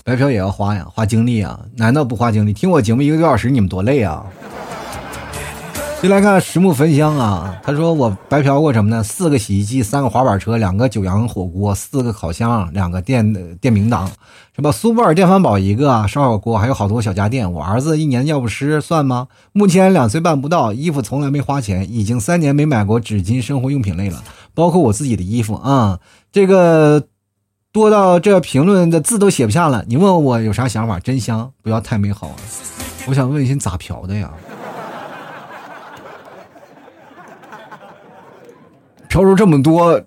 白嫖也要花呀，花精力啊，难道不花精力？听我节目一个多小时，你们多累啊！接来看实木焚香啊，他说我白嫖过什么呢？四个洗衣机，三个滑板车，两个九阳火锅，四个烤箱，两个电电饼铛，什么苏泊尔电饭煲一个，烧火锅，还有好多小家电。我儿子一年尿不湿算吗？目前两岁半不到，衣服从来没花钱，已经三年没买过纸巾、生活用品类了，包括我自己的衣服啊、嗯，这个多到这评论的字都写不下了。你问我有啥想法？真香，不要太美好、啊。我想问一下咋嫖的呀？嫖出这么多，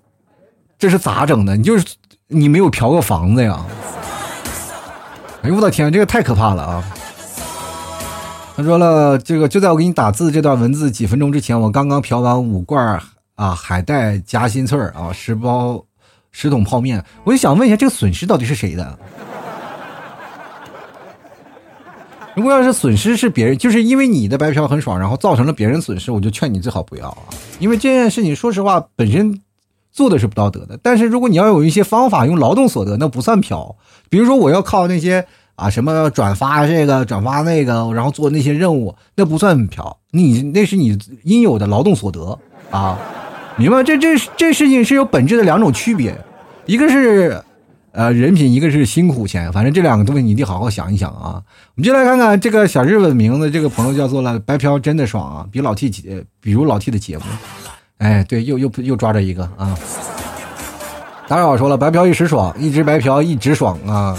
这是咋整的？你就是你没有嫖过房子呀？哎呦我的天，这个太可怕了啊！他说了，这个就在我给你打字这段文字几分钟之前，我刚刚嫖完五罐啊海带夹心脆儿啊十包十桶泡面，我就想问一下，这个损失到底是谁的？如果要是损失是别人，就是因为你的白嫖很爽，然后造成了别人损失，我就劝你最好不要啊。因为这件事情说实话本身做的是不道德的，但是如果你要有一些方法用劳动所得，那不算嫖。比如说我要靠那些啊什么转发这个转发那个，然后做那些任务，那不算嫖，你那是你应有的劳动所得啊，明白？这这这事情是有本质的两种区别，一个是。呃，人品，一个是辛苦钱，反正这两个东西你得好好想一想啊。我们就来看看这个小日本名字，这个朋友叫做了白嫖真的爽啊，比老 T 节，比如老 T 的节目，哎，对，又又又抓着一个啊。当然我说了，白嫖一时爽，一直白嫖一直爽啊，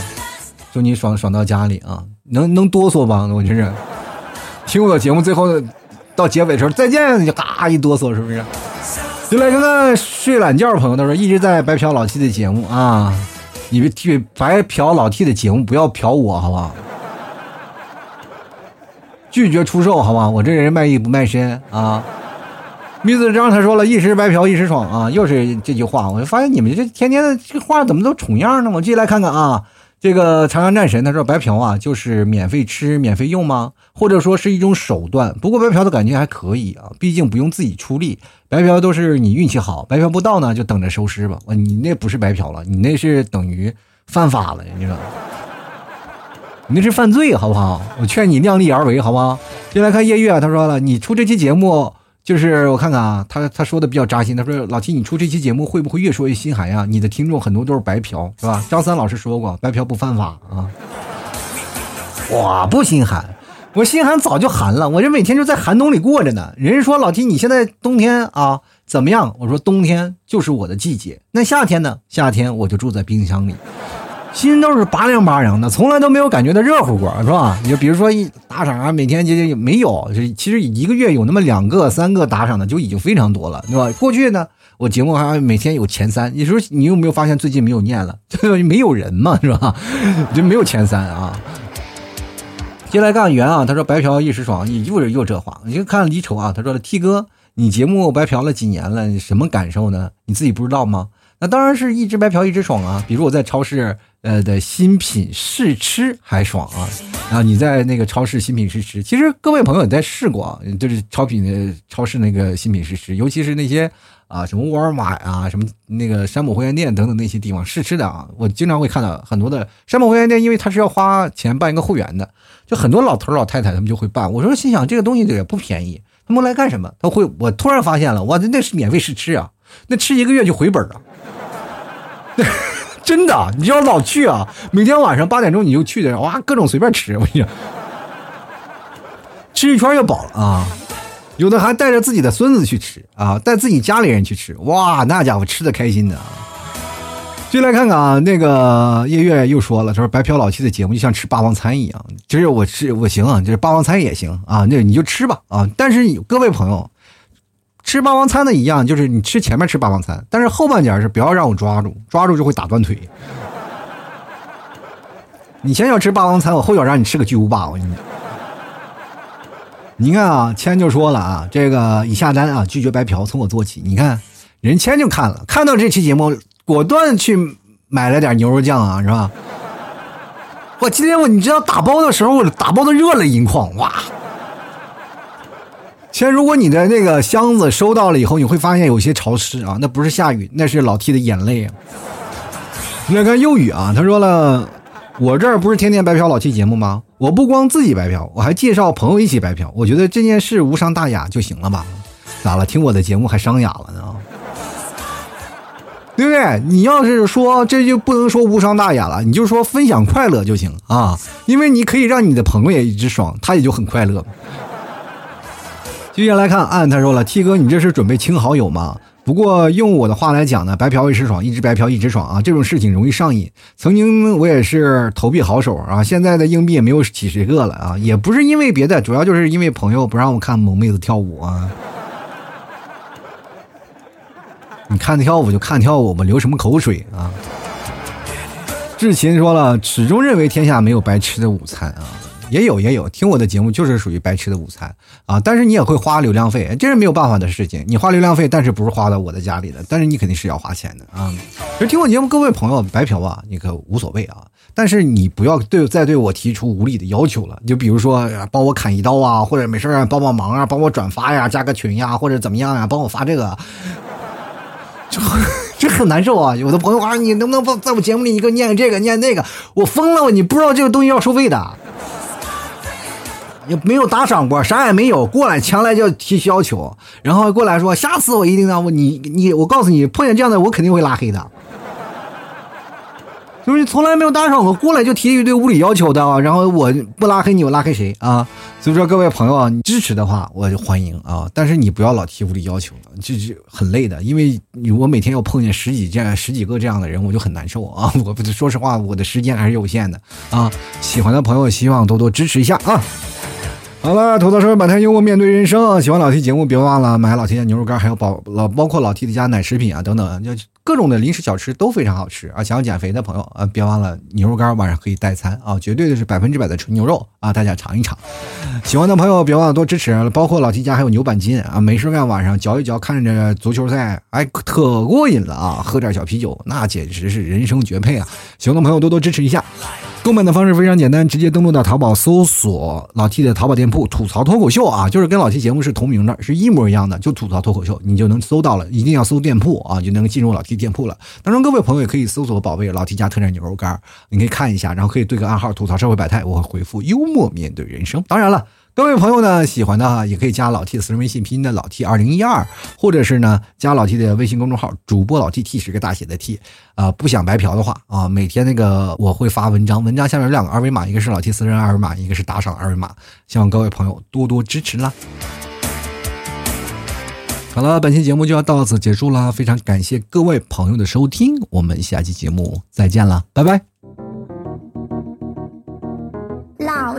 祝你爽爽到家里啊，能能哆嗦吧？我真是听我的节目最后到结尾的时候再见就嘎一哆嗦，是不是？就来看看睡懒觉朋友，他说一直在白嫖老 T 的节目啊。你别替白嫖老 T 的节目，不要嫖我，好不好？拒绝出售，好不好？我这人卖艺不卖身啊！秘字章他说了一时白嫖一时爽啊，又是这句话，我就发现你们这天天的这话怎么都重样呢？我继续来看看啊，这个长安战神他说白嫖啊，就是免费吃免费用吗？或者说是一种手段？不过白嫖的感觉还可以啊，毕竟不用自己出力。白嫖都是你运气好，白嫖不到呢就等着收尸吧。你那不是白嫖了，你那是等于犯法了，你知道吗？你那是犯罪，好不好？我劝你量力而为，好不好？接来看夜月啊，他说了，你出这期节目。就是我看看啊，他他说的比较扎心。他说：“老七，你出这期节目会不会越说越心寒呀？你的听众很多都是白嫖，是吧？”张三老师说过，白嫖不犯法啊。我不心寒，我心寒早就寒了。我这每天就在寒冬里过着呢。人家说老七，你现在冬天啊怎么样？我说冬天就是我的季节。那夏天呢？夏天我就住在冰箱里，心都是拔凉拔凉的，从来都没有感觉到热乎过，是吧？你就比如说一打赏啊，每天就没有，其实一个月有那么两个、三个打赏的就已经非常多了，对吧？过去呢，我节目还每天有前三，你说你有没有发现最近没有念了？对吧？没有人嘛，是吧？就没有前三啊。接来干员啊，他说白嫖一时爽，你又又这话，你就看离愁啊，他说了 T 哥，你节目白嫖了几年了，你什么感受呢？你自己不知道吗？那当然是一直白嫖一直爽啊，比如我在超市呃的新品试吃还爽啊，然后你在那个超市新品试吃，其实各位朋友也在试过啊，就是超品的超市那个新品试吃，尤其是那些啊什么沃尔玛啊，什么那个山姆会员店等等那些地方试吃的啊，我经常会看到很多的山姆会员店，因为他是要花钱办一个会员的，就很多老头老太太他们就会办，我说心想这个东西也不便宜，他们来干什么？他会我突然发现了，哇，那是免费试吃啊，那吃一个月就回本啊。真的，你要老去啊！每天晚上八点钟你就去的，哇，各种随便吃，我跟你讲，吃一圈就饱了啊！有的还带着自己的孙子去吃啊，带自己家里人去吃，哇，那家伙吃的开心的。就来看看啊，那个叶月又说了，说白嫖老七的节目就像吃霸王餐一样，其实我吃我行啊，就是霸王餐也行啊，那你就吃吧啊！但是各位朋友，吃霸王餐的一样，就是你吃前面吃霸王餐，但是后半截是不要让我抓住，抓住就会打断腿。你前脚吃霸王餐，我后脚让你吃个巨无霸，我跟你讲。你看啊，谦就说了啊，这个已下单啊，拒绝白嫖，从我做起。你看人谦就看了，看到这期节目，果断去买了点牛肉酱啊，是吧？我今天我你知道打包的时候，我打包的热泪盈眶，哇！其实如果你的那个箱子收到了以后，你会发现有些潮湿啊，那不是下雨，那是老 T 的眼泪啊。你来看幼语啊，他说了，我这儿不是天天白嫖老 T 节目吗？我不光自己白嫖，我还介绍朋友一起白嫖，我觉得这件事无伤大雅就行了吧？咋了？听我的节目还伤雅了呢？对不对？你要是说这就不能说无伤大雅了，你就说分享快乐就行啊，因为你可以让你的朋友也一直爽，他也就很快乐。接下来看按他说了 T 哥，你这是准备清好友吗？不过用我的话来讲呢，白嫖一时爽，一直白嫖一直爽啊，这种事情容易上瘾。曾经我也是投币好手啊，现在的硬币也没有几十个了啊，也不是因为别的，主要就是因为朋友不让我看萌妹子跳舞啊。你看跳舞就看跳舞吧，流什么口水啊。志勤说了，始终认为天下没有白吃的午餐啊。也有也有，听我的节目就是属于白吃的午餐啊！但是你也会花流量费，这是没有办法的事情。你花流量费，但是不是花到我的家里的，但是你肯定是要花钱的啊！就听我节目，各位朋友白嫖啊，你可无所谓啊！但是你不要对再对我提出无理的要求了，就比如说帮我砍一刀啊，或者没事啊帮帮忙啊，帮我转发呀，加个群呀，或者怎么样呀，帮我发这个，这这很难受啊！有的朋友啊，你能不能在我节目里你给我念这个念那个？我疯了，你不知道这个东西要收费的。也没有打赏过，啥也没有，过来强来就提要求，然后过来说下次我一定让我你你我告诉你，碰见这样的我肯定会拉黑的，就是从来没有打赏过，过来就提一堆无理要求的啊，然后我不拉黑你，我拉黑谁啊？所以说各位朋友啊，你支持的话我就欢迎啊，但是你不要老提无理要求了，这是很累的，因为我每天要碰见十几这样十几个这样的人，我就很难受啊。我说实话，我的时间还是有限的啊，喜欢的朋友希望多多支持一下啊。好了，吐槽社会百态，幽默面对人生。喜欢老 T 节目，别忘了买老 T 家牛肉干，还有包老包括老 T 的家奶食品啊等等。就各种的零食小吃都非常好吃啊！想要减肥的朋友啊，别忘了牛肉干晚上可以代餐啊，绝对的是百分之百的纯牛肉啊！大家尝一尝。喜欢的朋友别忘了多支持，包括老提家还有牛板筋啊，没事干晚上嚼一嚼，看着足球赛，哎，特过瘾了啊！喝点小啤酒，那简直是人生绝配啊！喜欢的朋友多多支持一下。购买的方式非常简单，直接登录到淘宝搜索老 T 的淘宝店铺吐槽脱口秀啊，就是跟老 T 节目是同名的，是一模一样的，就吐槽脱口秀你就能搜到了，一定要搜店铺啊，就能进入老 T 店铺了。当然各位朋友也可以搜索宝贝老 T 家特产牛肉干，你可以看一下，然后可以对个暗号吐槽社会百态，我会回复幽默面对人生。当然了，各位朋友呢，喜欢的也可以加老 T 的私人微信，拼音的老 T 二零一二，或者是呢加老 T 的微信公众号，主播老 T T 是个大写的 T 啊、呃，不想白嫖的话啊，每天那个我会发文章，文章下面有两个二维码，一个是老 T 私人二维码，一个是打赏二维码，希望各位朋友多多支持啦。好了，本期节目就要到此结束啦，非常感谢各位朋友的收听，我们下期节目再见啦，拜拜。老